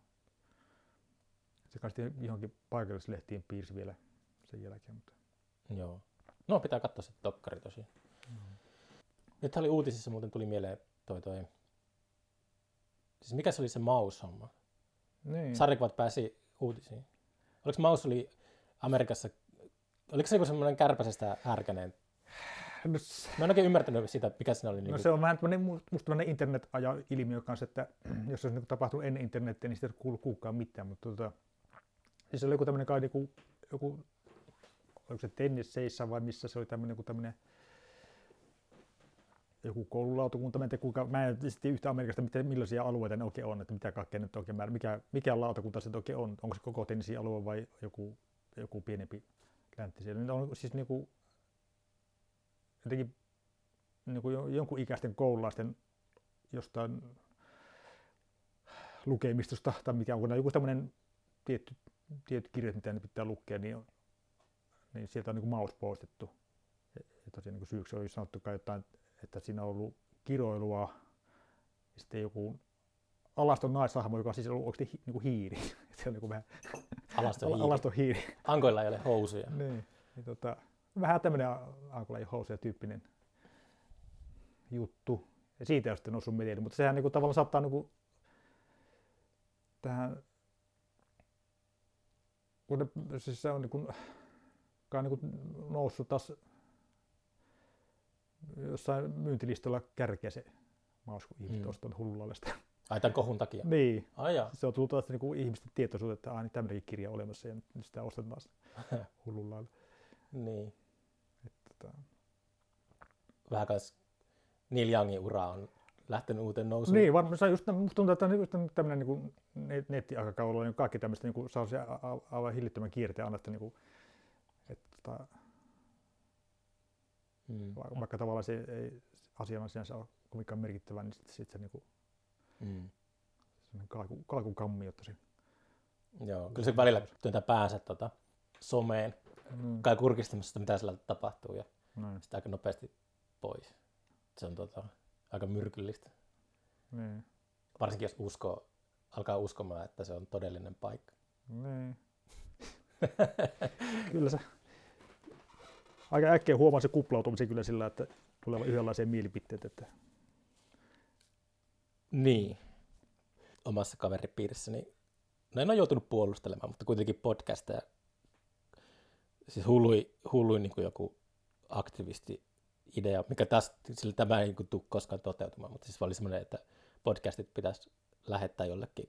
Se kai sitten johonkin paikallislehtiin piirsi vielä sen jälkeen. Mutta. Joo. No pitää katsoa sitten dokkari tosiaan. Mm-hmm. Nyt oli uutisissa, muuten tuli mieleen toi. Siis mikä se oli se Maus-homma? Niin. Sarjakuvat pääsi uutisiin. Oliko Maus oli Amerikassa, oliko se joku semmoinen kärpäsestä härkäneen? No, mä en oikein ymmärtänyt sitä, mikä siinä oli. No se on vähän tämmöinen internet-ajan ilmiö kanssa, että jos se olisi tapahtunut ennen internetiä, niin sitä ei kuulu kukaan mitään. Mutta siis se oli joku tämmöinen kai joku, oliko se Tennesseissa vai missä se oli tämmöinen joku koululautakunta, mä en sitten yhtä Amerikasta, millaisia alueita ne oikein on, että mitä kaikkea nyt oikein määrä, mikä lautakunta se oikein on, onko se koko Tennessein alue vai joku pienempi läntti siellä. Ne on siis niinku jotenkin niinku jonkun ikäisten koululaisten jostain lukemistosta tai mikä onko joku tämmöinen tietty kirjat, mitä ne pitää lukea, niin sieltä on niinku Maus poistettu. Ja tosiaan niinku syyksi oli sanottu kai jotain, että siinä on ollut kiroilua ja sitten joku alaston naishahmo, joka on siis ollut oikeasti niinku hiiri. Se on niinku vähän alaston hiiri. Ankoilla ei ole housuja. Niin vähän tämmöinen ankoilla ei ole housuja -tyyppinen juttu. Ja siitä on sitten noussut mediaan, mutta sehän niinku tavallaan saattaa niinku tähän, kun siis se on niinku noussut taas jossain myyntilistalla kärkeä se Maus, kun ihmiset ostavat hullulla sitä. Ai tämän kohun takia? Niin. Ai jaa. Se on tullut tällaista niin ihmisten tietoisuutta, että aina tämmöinenkin kirja on olemassa ja nyt sitä ostetaan hullulla. Niin. Vähän kans Neil Youngin ura on lähtenyt uuteen nousuun. Niin, varmaan se on just, musta tuntuu, että tämmöinen niin nettiaikakaudella niin kaikki tämmöistä niin saa se aivan hillittömän kierteen anna, että vaikka tavallaan se ei asiana sinänsä ole kovinkaan merkittävä, niin sitten se niinku kalkukammi otta siinä. Joo, kyllä se välillä työntää päänsä someen, kai kurkistamassa mitä siellä tapahtuu ja sitä aika nopeasti pois. Se on aika myrkyllistä. Niin. Varsinkin jos alkaa uskomaan, että se on todellinen paikka. Niin. Kyllä se. Aika äkkiä huomaa se kuplautumisen kyllä sillä, että tulee yhdenlaisia mielipiteitä. Että. Niin. Omassa kaveripiirissäni, no en ole joutunut puolustelemaan, mutta kuitenkin podcasteja, siis hullui niin kuin joku aktivisti-idea, mikä taas, sillä tämä ei niin tule koskaan toteutumaan, mutta siis oli semmoinen, että podcastit pitäisi lähettää jollekin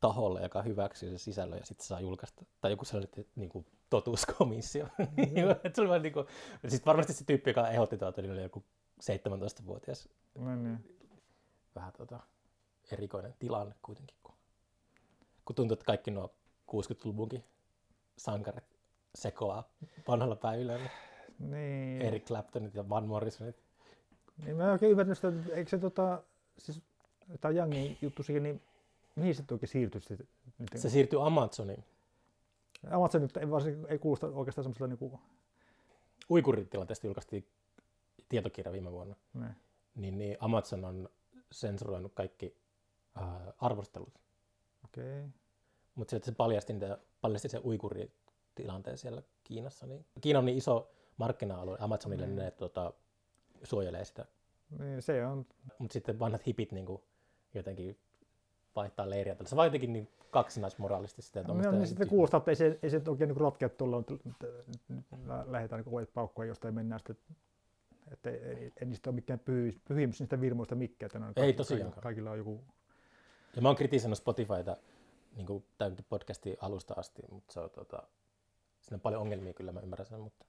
taholle, joka hyväksyy sen sisällön ja sitten saa julkaista, tai joku sellainen niin totuuskomissio. Mm-hmm. Niinku, sit varmasti se tyyppi, joka ehdotti oli joku 17-vuotias. Mm-hmm. Vähän erikoinen tilanne kuitenkin, kun tuntuu, että kaikki nuo 60-luvunkin sankarit sekoaa vanhalla päivällä. Niin. Eric Claptonit ja Van Morrisonit. Niin, mä en oikein ymmärtänyt sitä, että eikö se siis, tää Youngin juttu siihen, niin mihin se oikein siirtyi? Se siirtyi Amazoniin. Amazon nyt ei kuulosta oikeastaan semmoisella niinku uikuritilanteesta julkaistiin tietokirja viime vuonna. Niin Amazon on sensuroinut kaikki arvostelut. Okei. Okay. Mutta se paljasti sen uikuritilanteen siellä Kiinassa. Niin. Kiina on niin iso markkina-alue Amazonille, niin ne suojelee sitä. Niin, se on. Mutta sitten vanhat hipit niinku jotenkin vaihtaa leiriä. Se on jotenkin niin kaksinaismoraalistista. Niin sitten kuulostaa, että ei se oikein niin ratkea tuolla, että lähdetään niin ovet paukkoja, josta ei mennä sitten, että ei niistä ole mikään pyhimys niistä virmoista mikään. Ei tosiaankaan. Kaikilla on joku. Ja mä oon kritisoinut Spotifyta niin kuin podcastin alusta asti, mutta se on, siinä on paljon ongelmia kyllä, mä ymmärrän sen, mutta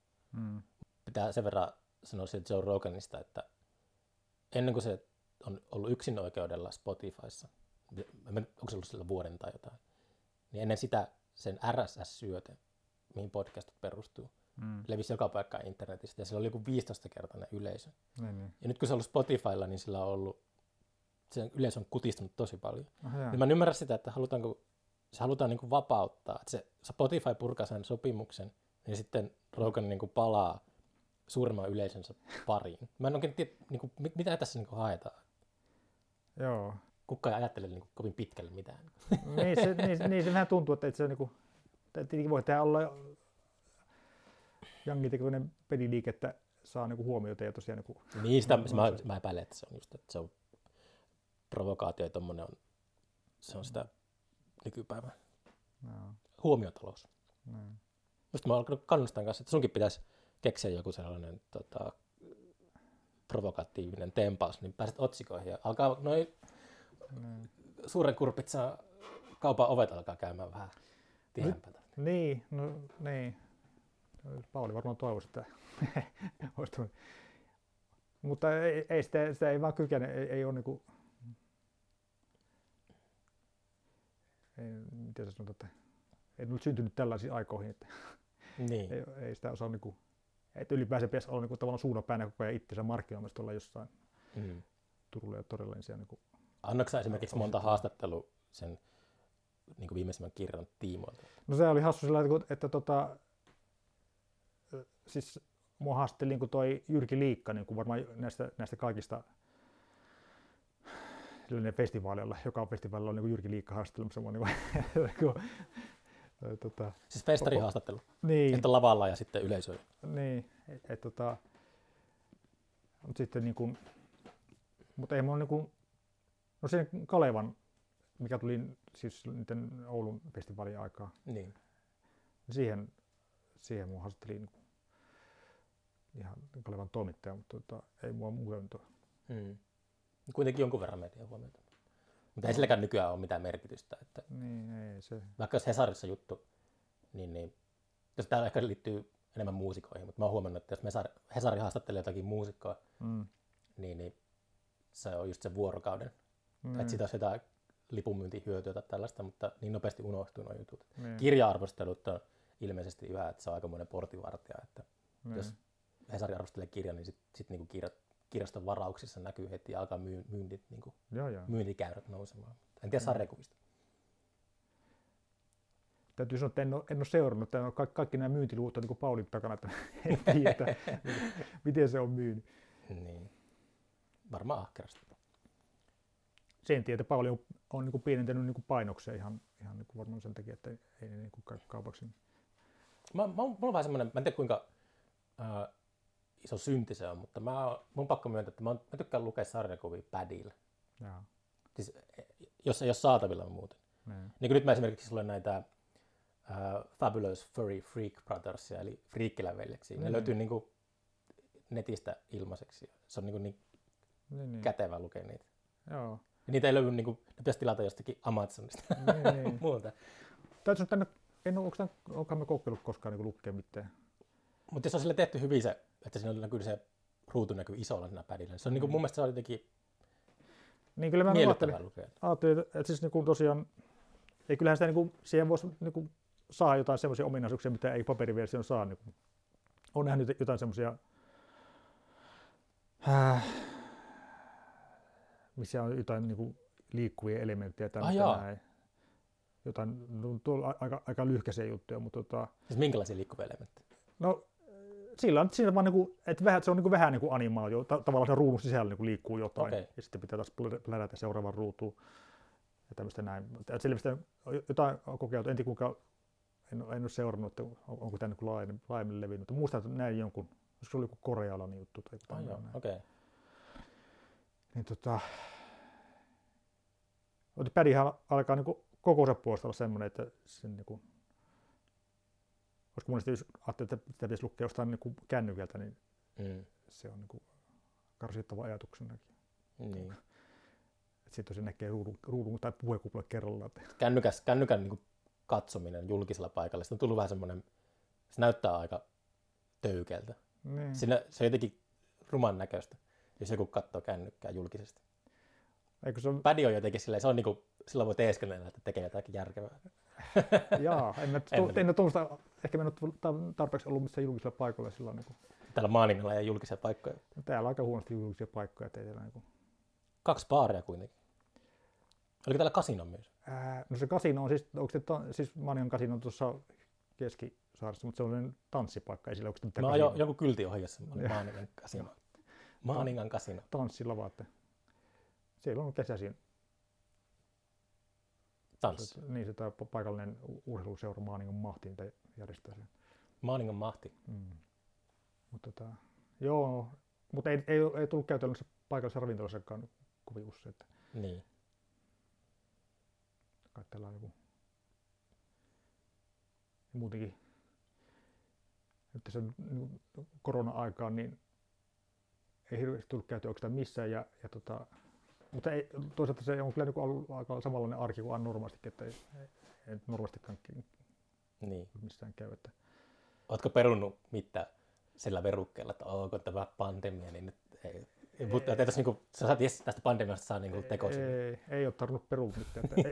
pitää sen verran sanoa siitä Joe Roganista, että ennen kuin se on ollut yksinoikeudella Spotifyssa, onko se ollut sillä vuoden tai jotain, niin ennen sitä sen RSS-syöte, mihin podcastit perustuu, levisi joka paikkaan internetistä ja sillä oli joku 15-kertainen yleisö. Niin. Ja nyt kun se on ollut Spotifylla, niin sillä on ollut, sen yleisö on kutistunut tosi paljon. Niin mä en ymmärrä sitä, että se halutaan niin kuin vapauttaa. Että se Spotify purkaa sen sopimuksen, niin sitten Rogan niin kuin palaa suurimman yleisönsä pariin. Mä en oikein tiedä, niin kuin, mitä tässä niin kuin haetaan. Joo. Kukaan ei ajattele niin kuin kovin pitkälle mitään. niin se vähän tuntuu, että se on niin kuin, tietenkin voi tehdä olla Youngin tekoinen peliliike, että saa niin kuin huomiota ja tosiaan... Niin, kuin, niin sitä mä epäilen, että se on just, että se on provokaatio ja tommonen on, se on sitä nykypäivää. No. Huomiotalous. No. Musta mä alkanut kannustan kanssa, että sunkin pitäisi keksiä joku sellainen provokatiivinen tempaus, niin pääset otsikoihin ja alkaa noin suuren kurpitsa kaupan ovet alkaa käymään vähän tiheämpänä. Niin. Pauli varmaan toivoisi, että mutta ei sitä ei vaan kykene, ei ole niinku... Miten sanotaan, että ei nyt syntynyt tällaisiin aikoihin, että niin. ei sitä osaa niinku... Että ylipäänsä pitäisi olla niinku tavallaan suunnanpäänä koko ajan itsensä markkinoimassa tuolla jossain Turulla ja Torilla. Niin niinku... Annatko esimerkiksi monta haastattelua sen niinku viimeisimmän kirjan tiimoilta? No se oli hassu sillä tavalla, että siis mua haastattelin kun toi Jyrki Liikka, niin kuin varmaan näistä kaikista sellainen festivaaleilla, joka festivaalilla on niin kuin Jyrki Liikka haastattelemassa mua. Siis festarihaastattelu, niin. Että lavalla ja sitten yleisöllä. Niin, mutta sitten niin kuin, mutta ei mulla niin kuin, no sen Kalevan, mikä tuli siis niiden Oulun festivaalin aikaa, niin siihen mua haastattelin niin kuin ihan Kalevan toimittaja, mutta ei mua muuten tuo. Kuitenkin jonkun verran media huomiota. Mutta ei silläkään nykyään ole mitään merkitystä. Että niin, ei se. Vaikka jos Hesarissa juttu, niin jos täällä ehkä liittyy enemmän muusikoihin, mutta mä oon huomannut, että jos Hesari haastattelee jotakin muusikkoa, niin se on just sen vuorokauden. Että siitä olisi jotain lipunmyyntihyötyä tai tällaista, mutta niin nopeasti unohtuu nuo jutut. Niin. Kirja-arvostelut on ilmeisesti yhä, että se on aikamoinen portinvartija. Että niin. Jos Hesari arvostelee kirjan, niin sit niinku kirjaston varauksissa näkyy heti ja alkaa myyntikäyrät nousemaan. En tiedä sarjakuvista. Täytyy sanoa, että en ole seurannut. Kaikki nämä myyntiluvut on niin kuin Paulin takana, että en tiedä, miten se on myynyt. Niin. Varmaan ahkerasti. Sen tiedä, että Pauli on niin kuin pienentänyt niin kuin painoksia ihan niin kuin varmaan sen takia, että ei ne niin kuin käy kaupaksi. Mulla on vähän semmoinen, mä en tiedä kuinka... iso synti se on, mutta mun on pakko myöntää, että mä tykkään lukea sarjakuvia pädillä. Jaa. Siis, jos ei ole saatavilla muuten. Niin nyt mä esimerkiksi luen näitä Fabulous Furry Freak Brothersia, eli friikkiläveljeksiä. Ne löytyy niinku netistä ilmaiseksi. Se on niin kätevä lukea niitä. Joo. Ja niitä ei löydy, niinku, ne pitäisi tilata jostakin Amazonista muuta. Täytyy sanoa, että onkohan me kokeillut koskaan niinku lukea mitään. Mutta jos on sille tehty hyvin se, että siinä on kyllä se ruutu näkyy isolla siinä pädillä, niin se on niinku mun mielestä se on jotenkin miellyttävää lukea. Ajattelin, että siis niinku tosiaan, ei kyllähän sitä niinku, siihen voisi niinku saa jotain semmoisia ominaisuuksia, mitä ei paperiversioon saa. Niinku. On nähnyt jotain semmoisia, missä on jotain niinku liikkuvia elementtejä tai näin. Jotain, no, tuolla on aika lyhkäisiä juttuja, mutta siis minkälaisia liikkuvia elementtejä? No sillä on siinä vaan niinku, että se on niinku vähän niinku animaatio, tavallaan se ruudun sisällä niinku liikkuu jotain. Okay. Ja sitten pitää taas plärätä seuraavaan ruutuun ja tämmöistä näin. Et selvästi jotain on kokeiltu, en ole seurannut, että onko tämä niinku laajemmin levinnyt, mutta muistan, että näin jonkun, jos se oli joku korealainen juttu tai jotain. Okei. Niin pädihän alkaa niinku kokoonsa puolesta olla semmoinen, että sen niinku, koska monesti jos ajattelee, että sitä pitäisi lukea jostain niin kännykältä, niin se on niin karsittava ajatuksenakin. Niin. Sitten tosiaan näkee ruudun tai puhekupla kerrallaan. Kännykän niin katsominen julkisella paikalla, se on tullut vähän semmoinen, se näyttää aika töykeltä. Niin. Se on jotenkin ruman näköistä, jos joku katsoo kännykkää julkisesti. Eikö se on... Pädi on jotenkin silleen, se on niin kuin, silloin voi teeskennellä, että tekee jotakin järkevää. Jaa, en ole tuommoista, ehkä en ole tarpeeksi ollut missään julkisella paikalla silloin. Niin kuin... Täällä Maaningalla ei ole julkisia paikkoja. Täällä on aika huonosti julkisia paikkoja. Teillä, niin kuin... 2 baaria kuitenkin. Oliko täällä kasino myös? No se kasino on siis Maaningan kasino on tuossa Keskisaarissa, mutta sellainen tanssipaikka. Ei sillä ole mitään kasinoa. Joku kylti ohjassa, Maaningan kasino. Maaningan kasino. Tanssilla että siellä on kesäisin. Tanssi. Niin, se tämä paikallinen urheiluseura Maaningan Mahti, mitä järjestää sen. Maaningan Mahti. Mm. Mutta joo, mutta ei tullut käytännössä paikallisessa ravintolassakaan kovin usein. Niin. Kai täällä on joku. Ja muutenkin, nyt tässä korona-aikaan, niin ei hirveästi tullut käytyä oikeastaan missään. Mutta ei, toisaalta se on kyllä ollut aika samanlainen arki kuin normaalistikin, että ei normaalistikaan niin missään käy. Että. Oletko perunut mitään sillä verukkeella, että onko tämä pandemia, niin nyt ei. Mutta niinku, sä saat tästä pandemiasta saa niinku tekoisin. Ei ole tarvinnut perua mitään.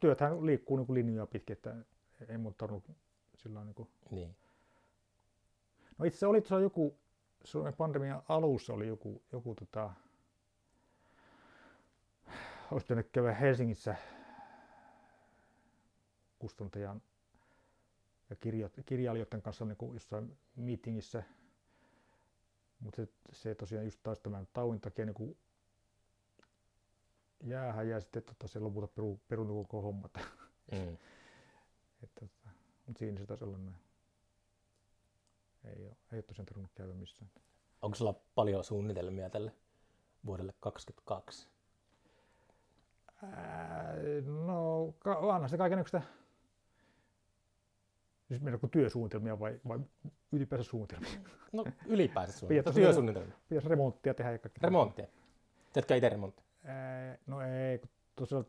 Työthän liikkuu niinku linjoja pitkin, että ei mun tarvinnut sillä niinku. Niin. No itse oli tuossa joku, Suomen pandemian alussa oli joku olisi pitänyt käydä Helsingissä kustantajan ja kirjailijoiden kanssa niinku jossain meetingissä. Mutta se tosiaan just taas tämän tauin takia niin jäähän ja sitten se lopulta perunut koko hommat. Mm. Mutta siinä se taisi olla näin. Ei ole tosiaan tarvinnut käydä missään. Onko sulla paljon suunnitelmia tälle vuodelle 2022? No aina sitä kaikennäköistä. Siis meillä on työsuunnitelmia vai ylipäänsä suunnitelmia? No ylipäänsä suunnitelmia, työsuunnitelmia. Pitäisi remonttia tehdä ja kaikki. Remonttia? Teetkö itse remonttia? No ei, kun tosiaan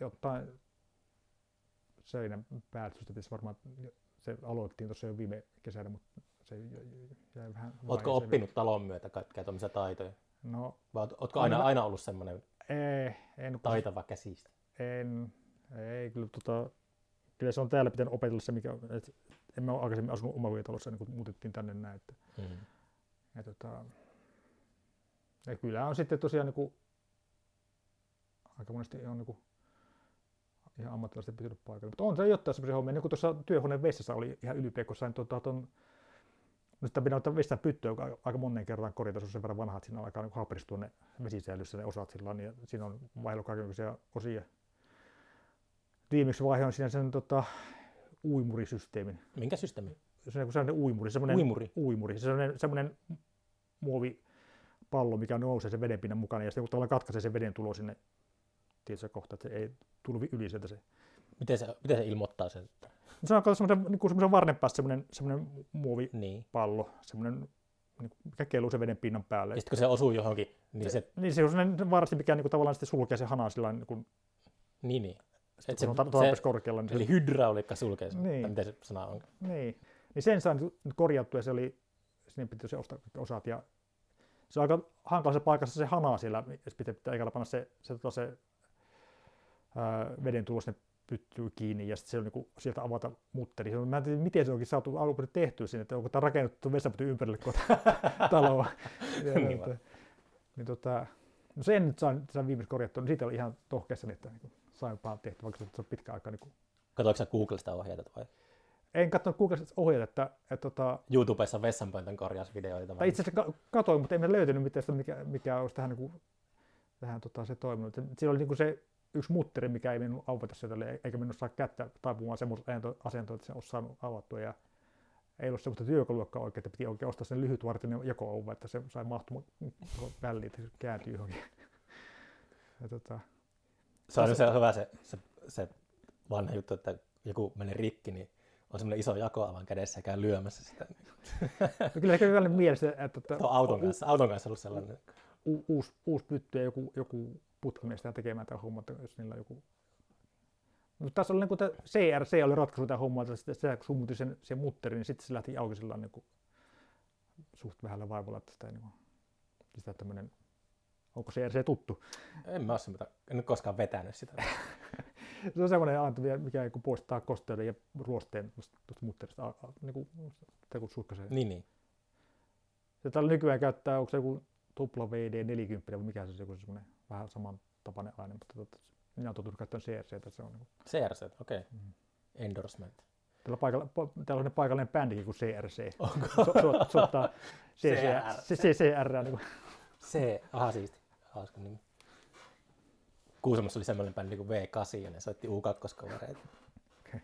jotain seinän päätöstä pitäisi varmaan, se aloitettiin tuossa jo viime kesänä, mutta se jäi vähän. Oletko oppinut talon myötä kaikkia tuommoisia taitoja? No. Vai oletko aina ollut semmoinen taitava käsistä? Ei, kyllä Kyllä se on täällä pitänyt opetella se, mikä on, että en mä ole aikaisemmin asunut omakotitalossa ennen kuin muutettiin tänne näin. Ja ja kyllä on sitten tosiaan niin aika monesti on niin ihan ammattilaisesti pitänyt paikalla. Mutta on se jotain semmoisia hommia, niin kuin tuossa työhuoneen vessassa oli ihan ylipeä, kun sain sitä pitää ottaa vessan pyttöä, joka aika monen kertaan korjata, se on sen verran vanha, että siinä alkaa niin haperistua ne vesisäilyssä ne osat silloin, ja siinä on vaihdellut kaikenlaisia osia. Viimeksi vaihe on siinä sen uimurisysteemin. Minkä systeemi? Se on sellainen uimuri, uimuri. Se on semmoinen muovipallo, mikä nousee sen vedenpinnan mukana ja sitten tavallaan katkaisee sen veden tulo sinne tietyssä kohtaa, että se ei tulvi yli sieltä se. Miten se ilmoittaa sen? No, se on semmoisen varren päässä semmoinen muovipallo, semmoinen mikä kelluu sen veden pinnan päälle. Ja sitten kun se osuu johonkin, niin se... Niin se on semmoinen varsin, mikä tavallaan sitten sulkee sen hanan sillä tavalla. Niin. Sitten se on tarpeeksi korkealla. Niin eli hydrauliikka sulkee sen, niin. Tai mitä se sana on. Niin sen sain korjattua ja se oli, sinne piti tosiaan ostaa osat. Ja se on aika hankalassa paikassa se hana siellä, jos pitää eikä panna se veden tulo sinne pyttyy kiinni ja sitten se on niinku sieltä avata mutteri. Mä en tiedä, miten se onkin saatu alkuperin tehtyä sinne, että onko tämä rakennettu vessanpytyn ympärille taloa. No sen nyt sain viimeksi korjattua, niin siitä oli ihan tohkeessa, että sain pahan tehty, vaikka se on pitkä aika. Katoitko sä Googlesta ohjeita vai? En katsonut Googlesta ohjeita. Että YouTubessa vessanpöntön korjausvideoita. Tai itse asiassa katoin, mutta en löytänyt mitään sitä, mikä olisi tähän se toiminut. Siinä oli se yksi mutteri, mikä ei mennyt avata sieltä, eikä mennyt saa kättä taipumaan semmoisen asentoon, että se olisi saanut avattua. Ja ei ollut semmoista työkalua oikein, että piti oikein ostaa sen lyhytvartinen jako-ouva, että se sai mahtumaan väliin, että se kääntyi johonkin. Se on hyvä se vanha juttu, että joku menee rikki, niin on semmoinen iso jakoavan kädessä ja käy lyömässä sitä. No kyllä se on mielessä, että auton kanssa ollut sellainen. Uusi pytty ja joku putkimies tekemään tämän homman, jos niillä on joku. Mutta tässä oli niin kuin CRC oli ratkaisu tämän homman, että se summutti sen mutterin, niin sitten se lähti auki sillä niin suht vähällä vaivalla, että sitä tämmöinen. Onko CRC tuttu? En ole koskaan vetänyt sitä. Se on semmoinen antamia, mikä poistaa kosteuden ja ruosteen tuosta mutterista, kun suhkaisee. Niin. Se täällä nykyään käyttää, onko se joku tupla VD40 vai mikä se on, semmoinen vähän samantapainen aine, mutta minä olen tottunut käyttämään CRC. CRC, okei. Okay. Mm-hmm. Endorsement. Täällä on paikallinen bändikin kuin CRC. Onko? Soittaa CCR. Aha, siisti. Hauska nimi. Kuusamossa oli semmoinen bändi kuin V8 ja ne soitti U2-kavereita. Okei.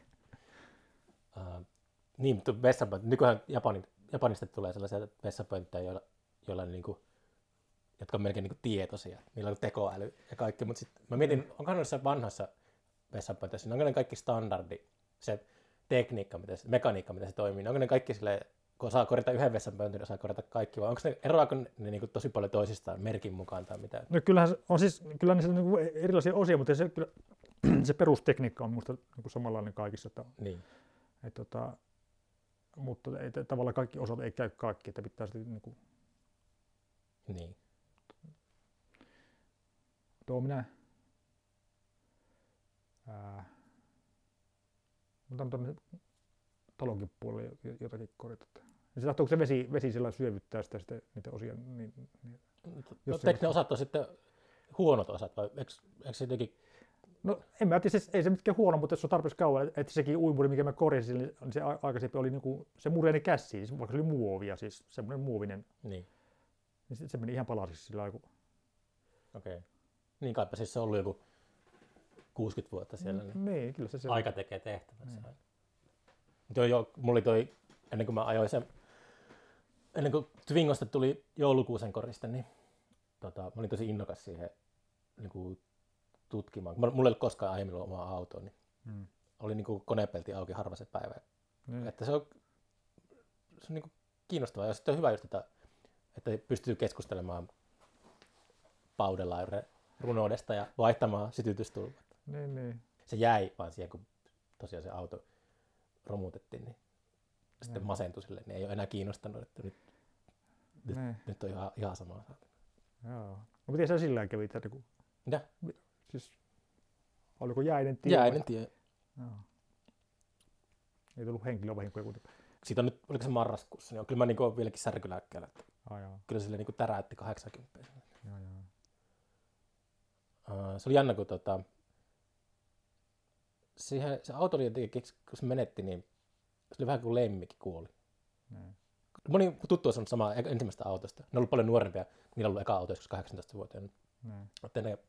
Niin, vessapönttejä. Nykyään Japanista tulee sellaisia vessapönttejä, joilla ne niinku, jotka on melkein niinku tietoisia. Niillä on tekoäly ja kaikki, mutta sitten mä mietin, onkohan noissa vanhassa vessapöntteissä, onko ne kaikki standardi, se tekniikka, mitä se, mekaniikka, mitä se toimii, onko ne kaikki silleen, kun saa korjata yhden vessanpöntön, saa korjata kaikki, vai onko ne, eroaako ne niinku tosi paljon toisistaan merkin mukaan tai mitä? No kyllähän on siis, kyllä niissä on niinku erilaisia osia, mutta se, kyllä, se perustekniikka on minusta niinku samanlainen kaikissa. Niin. Mutta ei, tavallaan kaikki osat ei käy kaikki, että pitää sitten niinku... Niin. Tuo minä... Otan tuonne talonkin puolelle jotakin korjata. Se tahtoiko se vesi sillä syövyttää sitä niitä osia? Niin, no eikö ne osat ole sitten huonot osat vai eikö se jotenkin? No en mä tiedä, ei se mitkään huono, mutta se on tarpeeksi kauan, että sekin uimuri, mikä mä korjasin, niin se aikaisempi oli niinku, se mureni käsi, siis, vaikka se oli muovia, siis semmoinen muovinen. Niin. Niin se meni ihan palasiksi sillä lailla. Okei. Okay. Niin kaipa siis se on ollut joku 60 vuotta siellä, niin kyllä se aika tekee tehtävänsä. Mulla oli toi, ennen kuin mä ajoin sen, ennen kuin Twingosta tuli joulukuusen koriste, niin mä olin tosi innokas siihen niin kuin tutkimaan. Mulla ei ollut koskaan aiemmin ollut omaa autoa, niin oli niin kuin konepelti auki harva se päivä. Että se on niin kuin kiinnostavaa ja sitten on hyvä just tätä, että pystyy keskustelemaan paudella ja runoudesta ja vaihtamaan sytytystulvat. Niin. Se jäi vaan siihen, kun tosiaan se auto romutettiin, niin sitten masentui silleen, niin ei ole enää kiinnostanut, että nyt on ihan samaa. Joo. No miten sä sillä kävi tätä? Mitä? Siis oliko jäinen tie? Jäinen tie. Joo. Ei tullut henkilövahinkoja kuitenkaan. Siitä on nyt, oliko se marraskuussa, niin kyllä mä niin vieläkin särkylääkkeellä. Kyllä sille niin täräytti 80. Joo. Se oli jännä, kun se auto oli jotenkin, kun se menetti, niin se oli vähän kuin lemmikki kuoli. Moni tuttu on sanonut samaa ensimmäisestä autosta. Ne on ollut paljon nuorempia, niillä on ollut eka auto joskus 18-vuotiaana.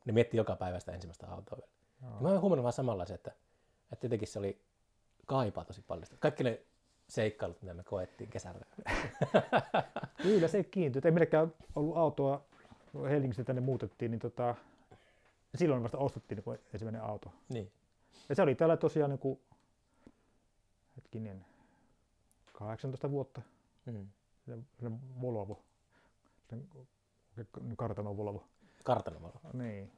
Ne miettii joka päivä sitä ensimmäistä autoa vielä. Ja mä olen huomannut vähän samanlaisen, että jotenkin se oli kaipaa tosi paljon. Kaikki ne seikkailut, mitä me koettiin kesällä. Kyllä se kiintyi. Ei meilläkään ollut autoa, kun Helsingissä tänne muutettiin, niin silloin vasta ostettiin niin ensimmäinen auto. Niin. Ja se oli täällä tosiaan niin kuin, 18 vuotta. Sellainen Volvo. Kartano Volvo. Kartano Volvo. Niin,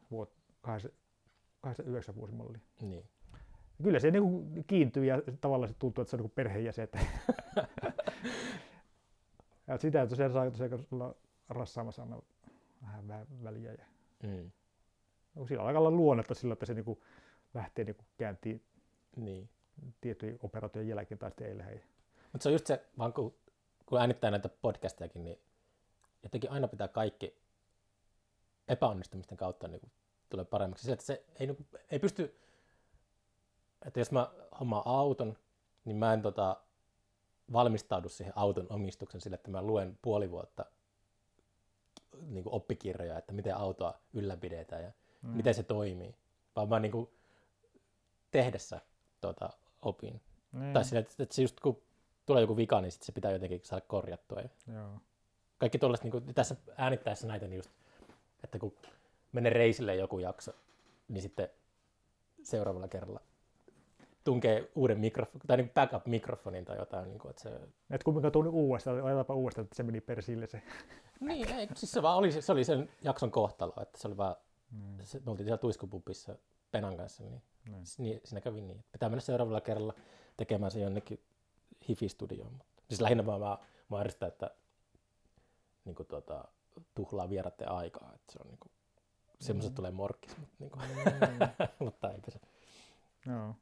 89 vuosimalli. Niin. Kyllä se niin kuin kiintyi ja tavallaan se tuntuu, että se on niin kuin perheenjäsen. Ja sitä tosiaan saa olla rassaamassa aina vähän väliä. Sillä on aika lailla luonnetta sillä, että se niinku lähtee niinku käyntiin tiettyjen operaatioiden jälkeen tai sitten ei lähde. Mutta se on just se, vaan kun äänittää näitä podcastejakin, niin jotenkin aina pitää kaikki epäonnistumisten kautta niinku tulee paremmaksi. Sillä, että se ei pysty, että jos mä hommaan auton, niin mä en valmistaudu siihen auton omistuksen sillä, että mä luen puoli vuotta niinku oppikirjoja, että miten autoa ylläpidetään ja miten se toimii, vaan mä niinku tehdessä opin. Tai sillä, että se just kun tulee joku vika, niin sit se pitää jotenkin saada korjattua. Joo. Kaikki tuollaiset, niinku, tässä äänittäessä näitä, niin just, että kun menee reisille joku jakso, niin sitten seuraavalla kerralla tunkee uuden mikrofoni, tai niinku backup-mikrofonin tai jotain. Niinku, että se... Et kumminkaan tuli uudestaan, ajataanpa uudestaan, että se meni persille se. Niin, ei, siis se vaan oli, se oli sen jakson kohtalo, että se oli vaan me oltiin siellä tuiskupupissa Penan kanssa, niin siinä kävi niin. Pitää mennä seuraavalla kerralla tekemään se jonnekin hifi-studioon. Siis lähinnä mä järjestän, että niinku, tuhlaa vieraiden aikaa. Että se on, niinku, semmoiset tulee morkkis, mutta, niinku. Mutta eipä se. Joo.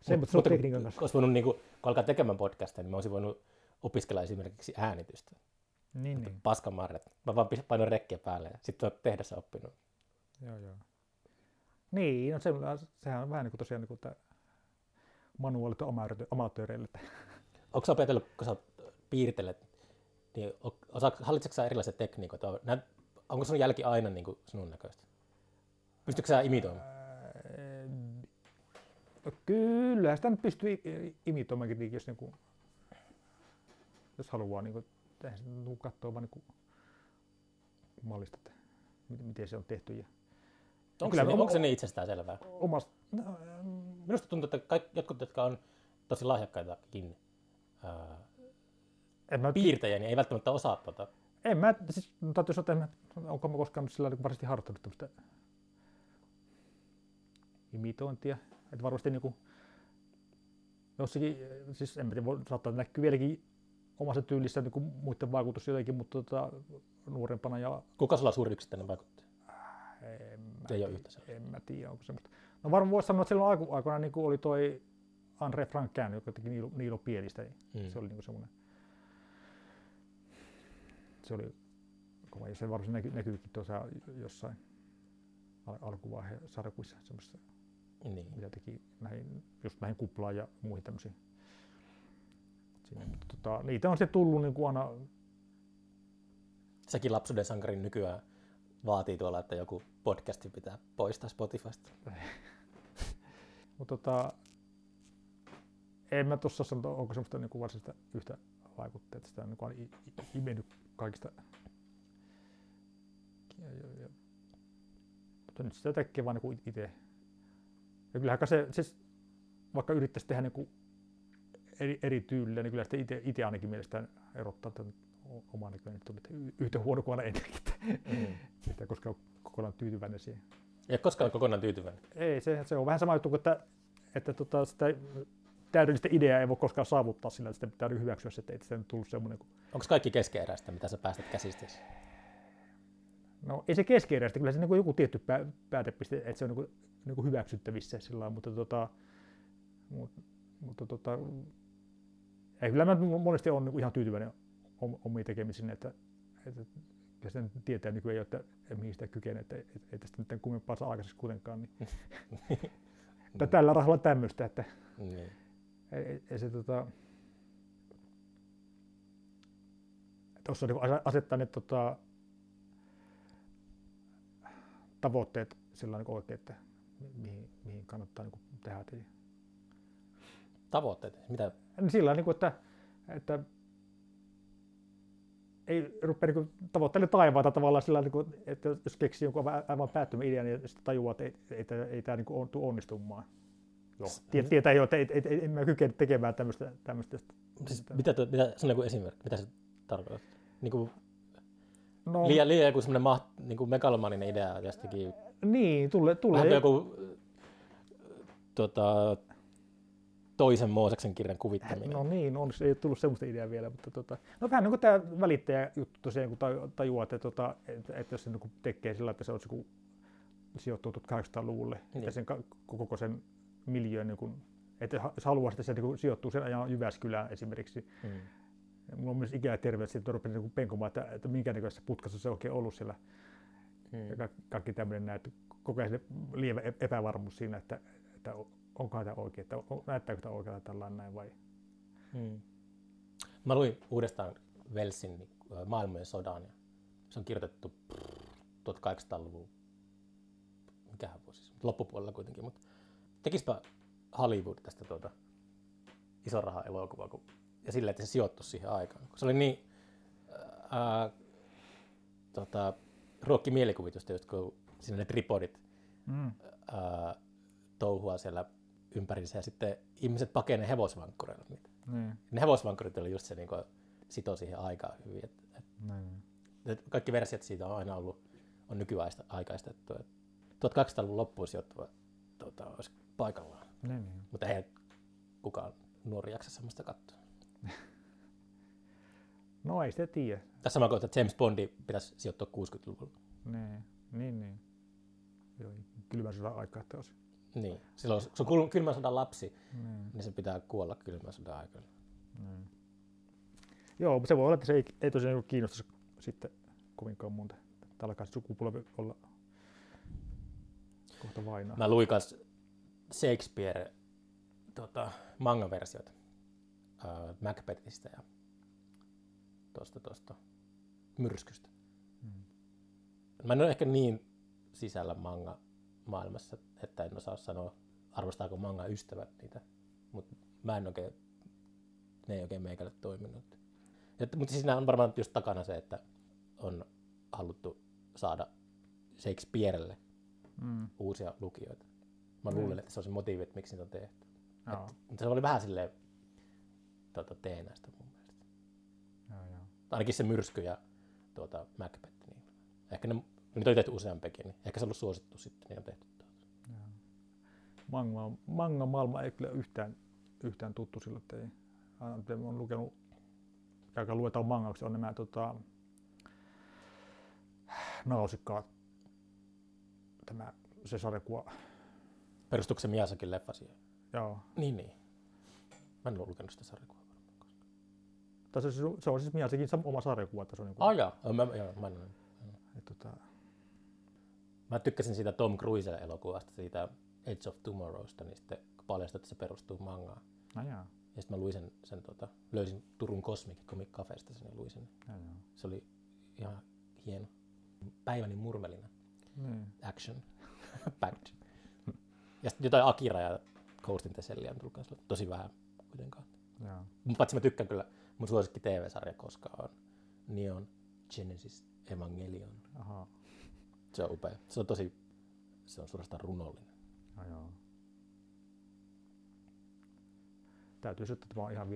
Se on tekniikan kanssa. Kun alkaa tekemään podcastia, niin mä olisin voinut opiskella esimerkiksi äänitystä. Niin. Paskamarret. Mä vaan painon rekkiä päälle ja sitten olet tehdessä oppinut. Joo. Niin, no sehän on vähän niin kuin tosiaan, niin kuin manuaalilta amatööreiltä. Onko sä opetellut, kun sä piirtelet, niin hallitsetko sä erilaisia tekniikoita? Onko sinun jälki aina niin kuin sinun näköistä? Pystytkö sä imitoimaan? No kyllähän sitä nyt pystyy imitoimaankin, jos haluaa niin kuin katsoa vaan niin mallista, että miten se on tehty. Ja onko se niin itsestään selvää? No, minusta tuntuu, että jotkut, jotka on tosi lahjakkaitakin piirtejä, niin ei välttämättä osaa tuota. En mä, siis täytyy sanoa, että onko mä koskaan sillä tavalla varmasti harrastanut tämmöistä imitointia. Että varmasti niinku jossakin, siis en mä tiedä, saattaa näkyä vieläkin omassa tyylissä niinku muiden vaikutus jotenkin, mutta nuorempana ja... Kuka sulla suuri yksittäinen vaikutti? Ei ole yhtä sellaista. En mä tiedä, onko semmoista. No varmaan voisi sanoa, että silloin aikoinaan niinku oli toi André Franquin, joka teki Niilo Pielistä, niin se oli niinku semmoinen. Se oli kova, ja se varmasti näkyykin tuossa jossain alkuvaiheen sarkuissa semmoista, niin mitä teki näihin, just näihin kuplaan ja muihin tämmöisiin. Niitä on se tullut niin kuin aina. Sekin lapsuuden sankarin nykyään vaatii tuolla, että joku podcasti pitää poistaa Spotifysta. Mutta en mä tuossa sano, onko semmoista niin kuin varsinaista yhtä vaikuttaa, että sitä on niin imennyt kaikista. Mutta nyt sitä tekee vaan niin itse. Ja kyllähän se, siis, vaikka yrittäisi tehdä niin eri tyylillä, niin kyllä sitä itse ainakin mielestään erottaa tämän oman näköinen. Yhtä huono kuin aina ennenkin. Sitä koskaan kokonaan tyytyväinen siihen. Ei koskaan kokonaan tyytyväinen? Ei, se on vähän sama juttu kuin, että sitä täydellistä ideaa ei voi koskaan saavuttaa sillä, että sitä pitää hyväksyä, että ei sitä nyt tullut semmoinen kuin... Onko kaikki keskeeräistä, mitä sä päästät käsistäsi? No ei se keskeeräistä, kyllä se on niin joku tietty päätepiste, että se on niin kuin hyväksyttävissä sillä lailla, mutta kyllä mä monesti olen niin ihan tyytyväinen omiin tekemisiin, että sitä tietää nykyään jo, että mihin sitä kykenee, että sitä nyt kummempaa saa aikaiseksi kuitenkaan, niin tällä rahalla tämmöistä, että... Niin. Se tuossa niinku asettaa ne tavoitteet sillä niinku oikein, että mihin kannattaa niinku tehdä. Tavoitteet? Mitä? Sillä niinku, että ei rupea niinku tavoitteille taivaata tavallaan sillä niinku, että jos keksii jonkun aivan päättömän idean, niin sitten tajuaa, että ei tämä niinku tule onnistumaan. Tietää jo, että en mä kykene tekemään tämmöistä. Siis mitä se on joku esimerkki? Mitä se tarkoittaa? Niinku, no, liian joku semmoinen niinku megalomaaninen idea jostakin. Niin, tulee. Vähän joku toisen Mooseksen kirjan kuvittaminen. No niin, onneksi ei ole tullut semmoista ideaa vielä. Mutta no vähän niin kuin tämä välittäjäjuttu tosiaan, kun tajuaa, että jos se niin tekee sillä, että se on sijoittunut 800-luvulle, niin. Että sen koko sen miljöön, niin kun, että jos haluaa, että se niin sijoittuu sen ajan Jyväskylään esimerkiksi. Mulla on myös ikä ja terveys, että rupeaa niin penkomaan, että minkä näköisessä putkassa se on oikein ollut siellä. Kaikki tämmöinen näin, että koko ajan lievä epävarmuus siinä, että onkohan tämä oikein, että näyttääkö tämä oikealta tällainen näin vai? Mä luin uudestaan Wellsin Maailmojen sodan. Se on kirjoitettu 1800-luvun, mikähän vuosi, siis loppupuolella kuitenkin. Mutta tekisipä Hollywood tästä ison rahan elokuvaa ja sillä, että se sijoittuisi siihen aikaan. Se oli niin ruokki mielikuvitusta, just kun siinä ne tripodit touhua siellä ympärissä ja sitten ihmiset pakenee hevosvankkureilla niitä. Ne hevosvankkurit oli just se niin sito siihen aikaan hyvin. Kaikki versiot siitä on aina ollut, on nykyaikaistettu. 1800-luvun loppuun sijoittuva olisi paikallaan, niin. Mutta ei kukaan nuori jaksa semmoista katsoa. No ei sitä tiedä. Tässä sama kohta, että James Bondi pitäisi sijoittua 60-luvulla. Niin. Joo, kylmän sodan aikaa teosi. Niin, silloin se on kylmän sodan lapsi, niin se pitää kuolla kylmän sodan aikana. Joo, mutta se voi olla, että se ei tosiaan kiinnostaisi sitten kovinkaan muuta. Alkaa sukupolvi olla kohta vainaa. Mä luin Shakespeare manga-versiot Macbethistä ja tosta myrskystä. Mm. Mä en ole ehkä niin sisällä manga-maailmassa, että en osaa sanoa, arvostaako manga-ystävät niitä, mutta ne ei oikein meikälle toiminut. Mutta siinä on varmaan just takana se, että on haluttu saada Shakespearelle uusia lukijoita. Mä luulen, että se on se motiivi, että miksi niitä on tehty. Mutta se oli vähän silleen teenäistä mun mielestä. Joo. Ainakin se myrsky ja Macbeth. Niin. Ehkä niitä on tehty useampikin, niin ehkä se on ollut suosittu sitten, niin on tehty. Manga-maailma ei kyllä yhtään tuttu sillä, että ei. Mä oon lukenut, joka luetaan mangaksi, on nämä Nausikaa, se sarjakuva. Perustuuko se Miyazakin leffa siihen? Joo. Niin. Mä en ole lukenut sitä sarjakuvaa. Se on siis Miyazakin oma sarjakuva. Mä tykkäsin siitä Tom Cruisen elokuvasta, siitä Edge of Tomorrowsta, niin sitten paljastui, että se perustuu mangaan. Ja sitten mä luin sen, löysin Turun Cosmic Comic Cafesta sen ja luin sen. Se oli ihan hieno. Päiväni murmelina. Action. Packed. Ja sitten jotain Akira ja Ghost in the Shellia on tullut kanssa tosi vähän kuitenkaan. Paitsi mä tykkään kyllä, mun suosikki TV-sarja koskaan on Neon Genesis Evangelion. Aha. Se on upea. Se on suorastaan runollinen. Joo. Täytyy sanoa, että tämä on ihan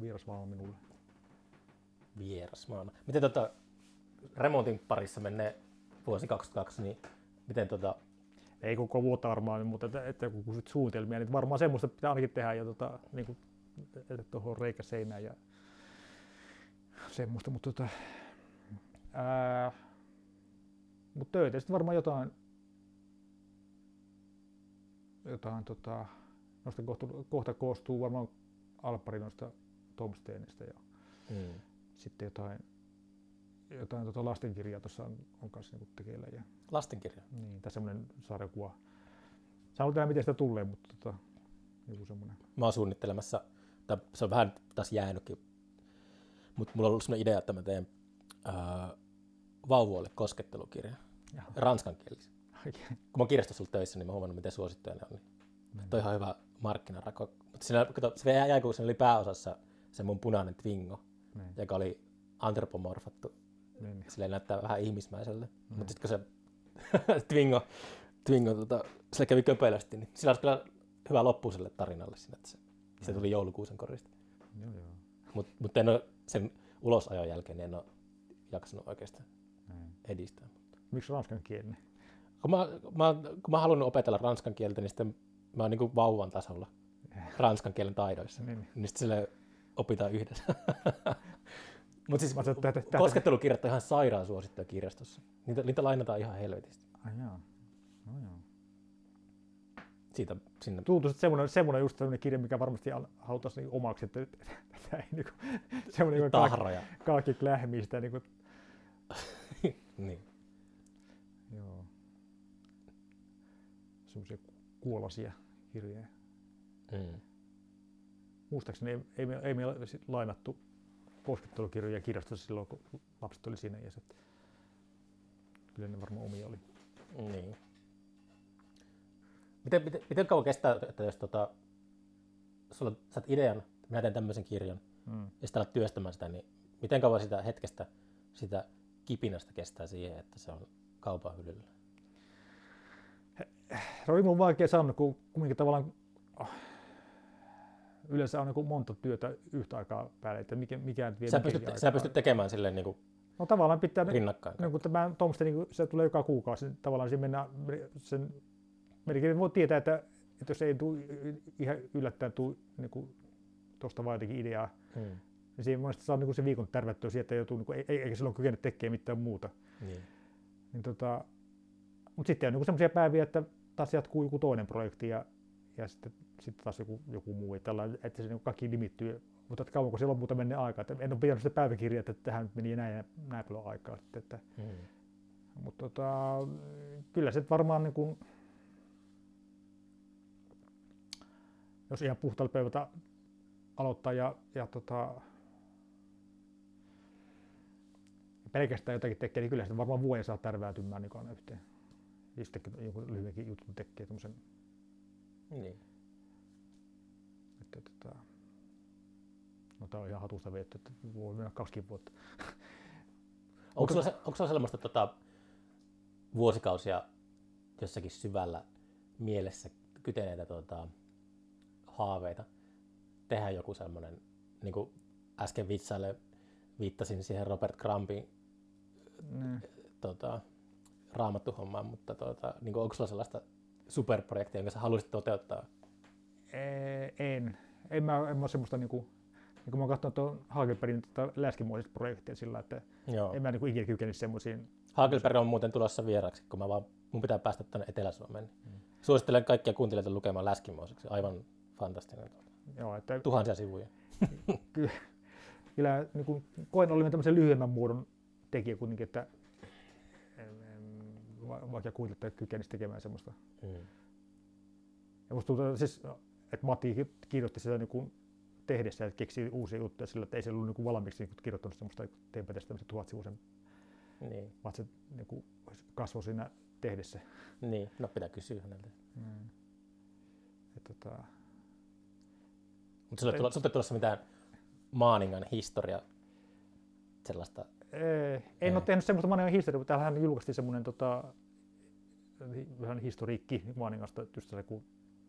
vieras maailma minulle. Vieras maailma. Miten remontin parissa menee vuosi 22, niin miten Ei koko vuotta varmaan, mutta että kun sit suunnitelmia, niin varmaan semmoista pitää ainakin tehdä ja niinku että tuohon reikä seinään ja semmoista, mutta mut töitä sitten varmaan jotain noista kohta koostuu varmaan alppari noista Tomstenista ja sitten jotain lastenkirjaa tuossa on kanssa niinku tekeillä ja lastenkirja. Niin, tai semmoinen sarjakuva. Sä haluat nähdä, miten sitä tulee, mutta joku semmoinen. Mä oon suunnittelemassa, tai se on vähän taas jäänytkin, mutta mulla on ollut semmoinen idea, että mä teen vauvoille koskettelukirja, ranskankielisiä. Okay. Kun mä oon kirjastossa ollut töissä, niin mä oon huomannut, miten suosittuja ne on. Niin. Toi ihan hyvä markkinarako. Mutta se jäi, kun siinä oli pääosassa se mun punainen twingo, joka oli antropomorfattu. Silleen näyttää vähän ihmismäiselle, mutta sitten kun se Twingo sillä kävi köpelösti, niin sillä olisi kyllä hyvä loppu sille tarinalle siinä, että se tuli joulukuusen korista. Joo. Mutta en ole sen ulosajon jälkeen, niin en ole jaksanut oikeastaan edistää. Miksi ranskan kielinen? Kun mä halunnut opetella ranskan kieltä, niin sitten mä oon niin vauvan tasolla ranskan kielen taidoissa. Niin sitten sille opitaan yhdessä. Mut siis koskettelukirjat on ihan sairaan suosittuja kirjastossa. Niitä lainataan ihan helvetisti. No joo. Siitä sinne. Tuntuu, että semmoinen just semmoinen kirja, mikä varmasti haluttaisi niinku omaksi, että tätä ei niinku semmoinen kaakki klähmistä niinku. Niin. Joo. Semmoisia kuolaisia kirjoja. Muistaakseni ei meillä lainattu koskettelukirjoja kirjastossa silloin, kun lapset oli siinä iässä. Kyllä ne varmaan omia oli. Niin. Miten kauan kestää, että jos sulla saat idean, että minä teen tämmöisen kirjan, ja sitten alat työstämään sitä, niin miten kauan sitä hetkestä, sitä kipinästä kestää siihen, että se on kaupan hyllyllä? Se oli mun vaikea sanoa, kun kumminkin tavallaan yleensä on niin monta työtä yhtä aikaa päälle, että mikään vie minkin aikaa. Sä pystyt tekemään silleen niin kuin no tavallaan pitää rinnakkain. Niin kuin tämä Tomsten, niin se tulee joka kuukausi, niin tavallaan siinä mennään sen melkein voi tietää, että jos ei tule ihan yllättäen niin tuosta vaan jotenkin ideaa, niin siinä monesti saa niin sen viikon tärvättyä siihen, että joutuu, niin eikä silloin kykene tekemään mitään muuta. Niin. Mutta sitten on niin sellaisia päiviä, että taas jatkuu joku toinen projekti ja sitten taas joku muu, että se kaikki limittyy, mutta kauanko siellä on muuta mennyt aikaa, että en ole pitänyt sitä päiväkirjaa, että tähän nyt meni näin paljon aikaa sitten, että mutta kyllä se varmaan niin kuin jos ihan puhtaalta pöydältä aloittaa ja pelkästään jotakin tekee, niin kyllä sitä varmaan vuoden saa tärväytymään niin aina yhteen. Ja sitten joku lyhyenkin jutun tekee tommosen. Niin. No tää on ihan hatusta vettä, että voi mennä 2 vuotta. Onko se sellaista vuosikausia jossakin syvällä mielessä kyteneitä haaveita? Tehdä joku sellainen, niin kuin äsken viittasin siihen Robert Crumbin raamattuhommaan, mutta niin onko sulla sellaista superprojektia, jonka sä haluaisit toteuttaa? En mä ole semmoista niin kuin mä oon katsonut tuon Hagelbergin läskimuotoista projektia sillä, että Joo. En mä niin ikinä kykenisi semmoisiin. Hagelberg on muuten tulossa vieraksi, kun mun pitää päästä tänne Etelä-Suomeen. Suosittelen kaikkia kuuntelijoita lukemaan läskimuotoiksi, aivan fantastinen. Joo, että tuhansia sivuja. Kyllä niin kuin koen olemme tämmöisen lyhyemmän muodon tekijä kuitenkin, että vaikka kuitenkin kykenisi tekemään semmoista. Ja musta tuntuu, siis, että Matti kirjoitti sitä niin kuin tehdessä ja keksi uusia juttuja sillä, että ei se ollut niin kuin valmiiksi niin kuin kirjoittanut semmoista, että teenpä tästä tämmöisen 1000-sivuisen, niin. Vaan se niin kasvoi siinä tehdessä. Niin, no pitää kysyä häneltä. Mutta sinulle ei tulossa mitään Maaningan historia sellaista? En ole tehnyt semmoista Maaningan historiaa, mutta täällähän julkaistiin semmoinen vähän historiikki Maaningasta, just se, kun,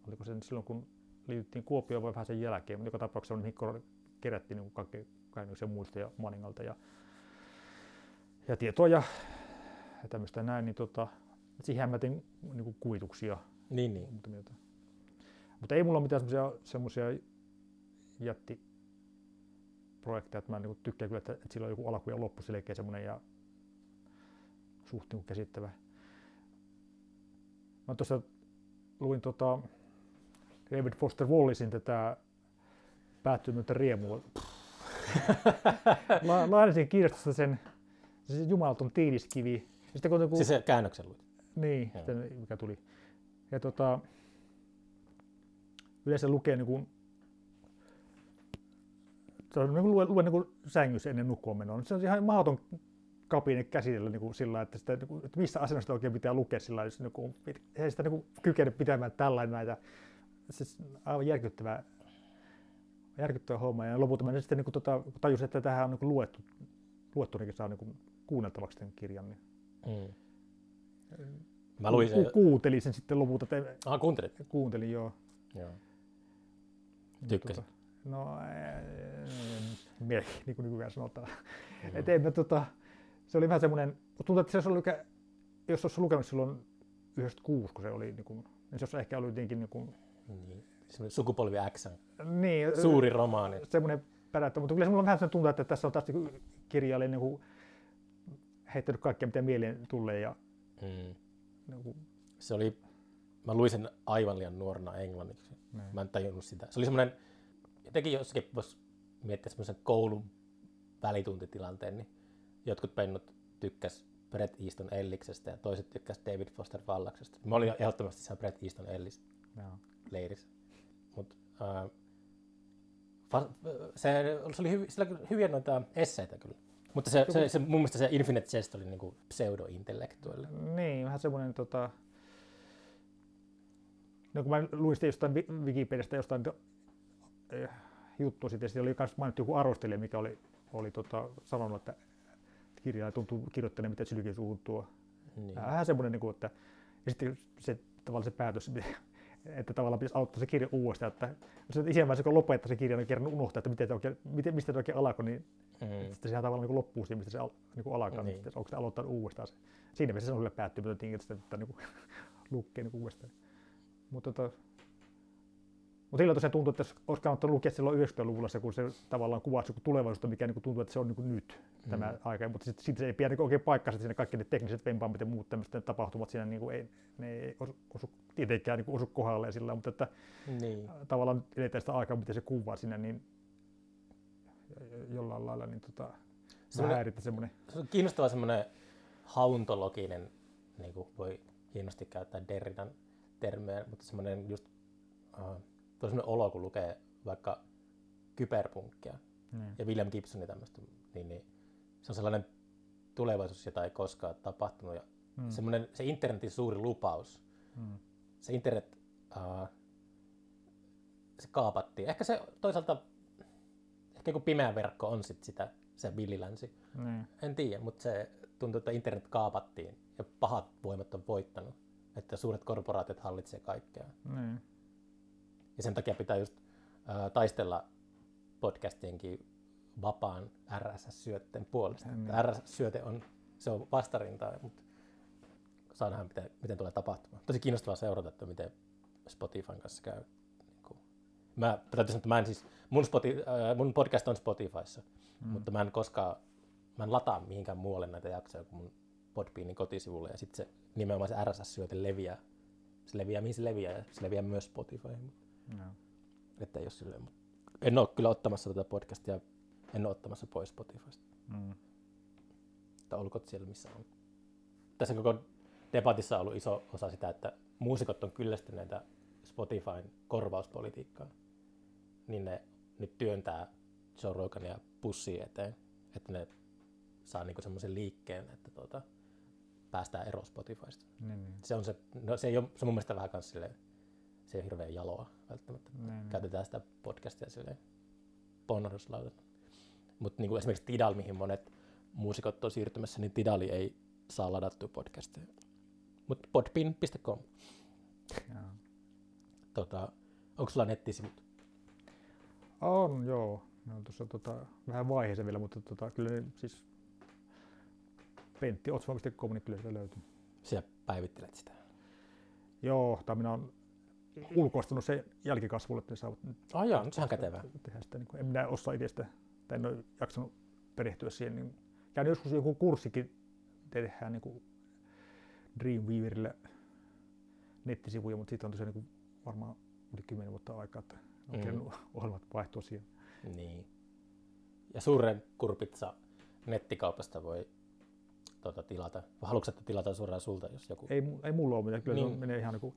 oliko se silloin kun liityttiin Kuopioon vai vähän sen jälkeen, mutta joka tapauksessa mihin kerättiin niin kaikenlaisia muistoja Maaningalta ja tietoa ja tämmöistä näin, niin siihen mä tein niin kuvituksia. Niin. Mutta ei mulla ole mitään semmoisia jättiprojekteja, että mä niin tykkään kyllä, että sillä on joku alku ja loppu selkeä semmoinen ja suht niin käsittävä. Mä tuossa luin David Foster Wallacein tätä päättymätöntä riemua. Lainasin kirjastosta sen jumalaton tiiliskivi. Siis se käännöksen luit? Niin, mikä tuli. Ja yleensä lukee niin kuin luen niin sängyssä ennen nukkuun menoa. Se on ihan mahdoton kapine käsitellä niin sillä, että, sitä, niin kuin, että missä asennosta oikein pitää lukea sillä, jos ei sitä niin kykene pitämään tällainen näitä. Siis aivan järkyttävä homma. Ja lopulta mä sitten niin tajusin, että tähän on niin luettu, niin saa niin kuunneltavaksi tämän kirjan. Niin. Mä luin sen. Kuuntelin sen sitten lopulta. Kuuntelin, joo. Tykkäsit? No, niin kuin nykyään sanotaan. Et en, se oli vähän semmoinen, tuntuu, että se oli, jos olisi lukenut silloin 96, kun se oli, niin se olisi ehkä ollut jotenkin Sukupolvi X, niin, suuri romaani. Semmoinen perättö, mutta kyllä se mulla on vähän semmoinen tuntuu, että tässä on taas kirjailija heittänyt kaikkea, mitä mieleen tulee. Ja, Se oli, mä luin sen aivan liian nuorena englanniksi. Mä en tajunnut sitä. Se oli semmoinen, jotenkin jossakin voisi miettiä semmoisen koulun välituntitilanteen, niin jotkut pennut tykkäs Brett Easton Elliksestä ja toiset tykkäs David Foster Wallacesta. Mä olin ehdottomasti siellä Brett Easton Ellis leirissä. Mut, se oli hyviä noita esseitä kyllä. Mutta se mun mielestä se Infinite Jest oli niinku pseudo-intellektuelli. Niin, vähän semmoinen kun mä luin sitä jostain Wikipediasta jostain juttua sitten, siellä oli myös mainittu joku arvostelija, mikä oli sanonut, että kirjailija tuntuu kirjoittaneet, mitä sylkiin suuhun tuo. Niin. Vähän semmoinen, että ja sitten se päätös, että tavallaan pitäisi auttaa se kirja uudestaan. Siinä vaiheessa, kun lopettaa se kirja, niin kerran unohtaa, että mistä se oikein alkoi, niin sehän tavallaan niin loppuu siihen, mistä se alkaa. Niin. Sitten, onko se aloittanut uudestaan? Siinä mielessä se on kyllä päättymätön, että sitä lukee uudestaan. Mutta sillä tosiaan tuntuu, että olisi kannattanut lukea silloin 90-luvulla se, kun se tavallaan kuvasi tulevaisuutta, mikä tuntuu, että se on nyt tämä aika. Mutta sitten se ei pidä oikein paikkansa, että siinä kaikki ne tekniset vempaamit ja muut tämmöiset tapahtumat siinä ei osu tietenkään osu kohdalleen sillä, mutta että tavallaan eletään sitä aikaa, miten se kuvaa siinä, niin jollain lailla niin häirittää semmoinen. Se on kiinnostava semmoinen hauntologinen, niin kuin voi hienosti käyttää Derridan termejä, mutta semmoinen just on semmoinen olo, kun lukee vaikka kyberpunkkia ja William Gibsonin tämmöistä, niin se on sellainen tulevaisuus, jota ei koskaan tapahtunut. Ja semmoinen, se internetin suuri lupaus, se internet, se kaapattiin. Ehkä se toisaalta, ehkä joku pimeä verkko on sit sitä, se villilänsi. En tiedä, mutta se tuntuu, että internet kaapattiin ja pahat voimat on voittanut. Että suuret korporaatiot hallitsee kaikkea. Ja sen takia pitää just taistella podcastienkin vapaan RSS-syötteen puolesta. RSS-syöte on, se on vastarintaa, mutta saadaan miten tulee tapahtumaan. Tosi kiinnostavaa seurata, että miten Spotifyn kanssa käy. Mä täytyy sanoa, että mä en siis, mun podcast on Spotifyssa, mutta mä en lataa mihinkään muualle näitä jaksoja kuin mun Podbeanin kotisivulle, ja sitten se nimenomaan se RSS-syöte leviää. Se leviää mihin se leviää, ja se leviää myös Spotifyhin. Että jos silleen, en ole kyllä ottamassa tätä podcastia, en ole ottamassa pois Spotifysta. Tai olkoot siellä missä on. Tässä koko debatissa on ollut iso osa sitä, että muusikot on kyllästyneitä Spotifyn korvauspolitiikkaan, niin ne nyt työntää Joe Rogania pussiin eteen, että ne saa niinku semmoisen liikkeen, että päästään eroon Spotifysta. Se on se, no se ei ole, se mun mielestä vähän kans silleen, se ei ole hirveän jaloa välttämättä. Käytetään sitä podcastia silleen ponnahduslautana. Mutta niinku esimerkiksi Tidal, mihin monet muusikot on siirtymässä, niin Tidali ei saa ladattua podcasteja. Mutta podbean.com. Onko sulla nettisivut? On, joo. No, tuossa vähän vaiheessa vielä, mutta kyllä siis penttiotsma.com, niin kyllä sitä löytyy. Sinä päivittelet sitä? Joo, tai minä olen ulkoistanut sen jälkikasvulle, että ne saavat nyt sehän kätevää. Sitä, niin en minä osaa itse sitä, tai en ole jaksanut perehtyä siihen. Niin käyn joskus joku kurssikin, tehdään niin Dreamweaverillä nettisivuja, mutta siitä on tosiaan niin varmaan yli 10 vuotta aikaa, että on kerran ohjelmat vaihtua siihen. Niin. Ja suuren kurpitsa nettikaupasta voi tilata. Haluatko että tilata suoraan sulta, jos joku... Ei mulla ole mitään. Kyllä niin. Se menee ihan joku...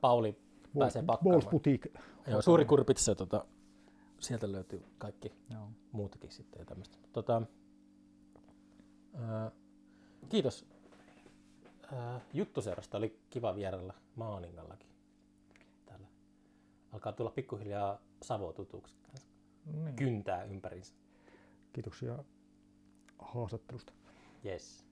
Pauli pääsee pakkaamaan. Balls Boutique. Joo, suuri kurpitsa. Sieltä löytyy kaikki muutakin sitten ja tämmöistä. Kiitos. Juttuseurasta oli kiva vierailla Maaningallakin. Alkaa tulla pikkuhiljaa Savo tutuksi. Kyntää ympäriinsä. Kiitoksia haastattelusta. Yes.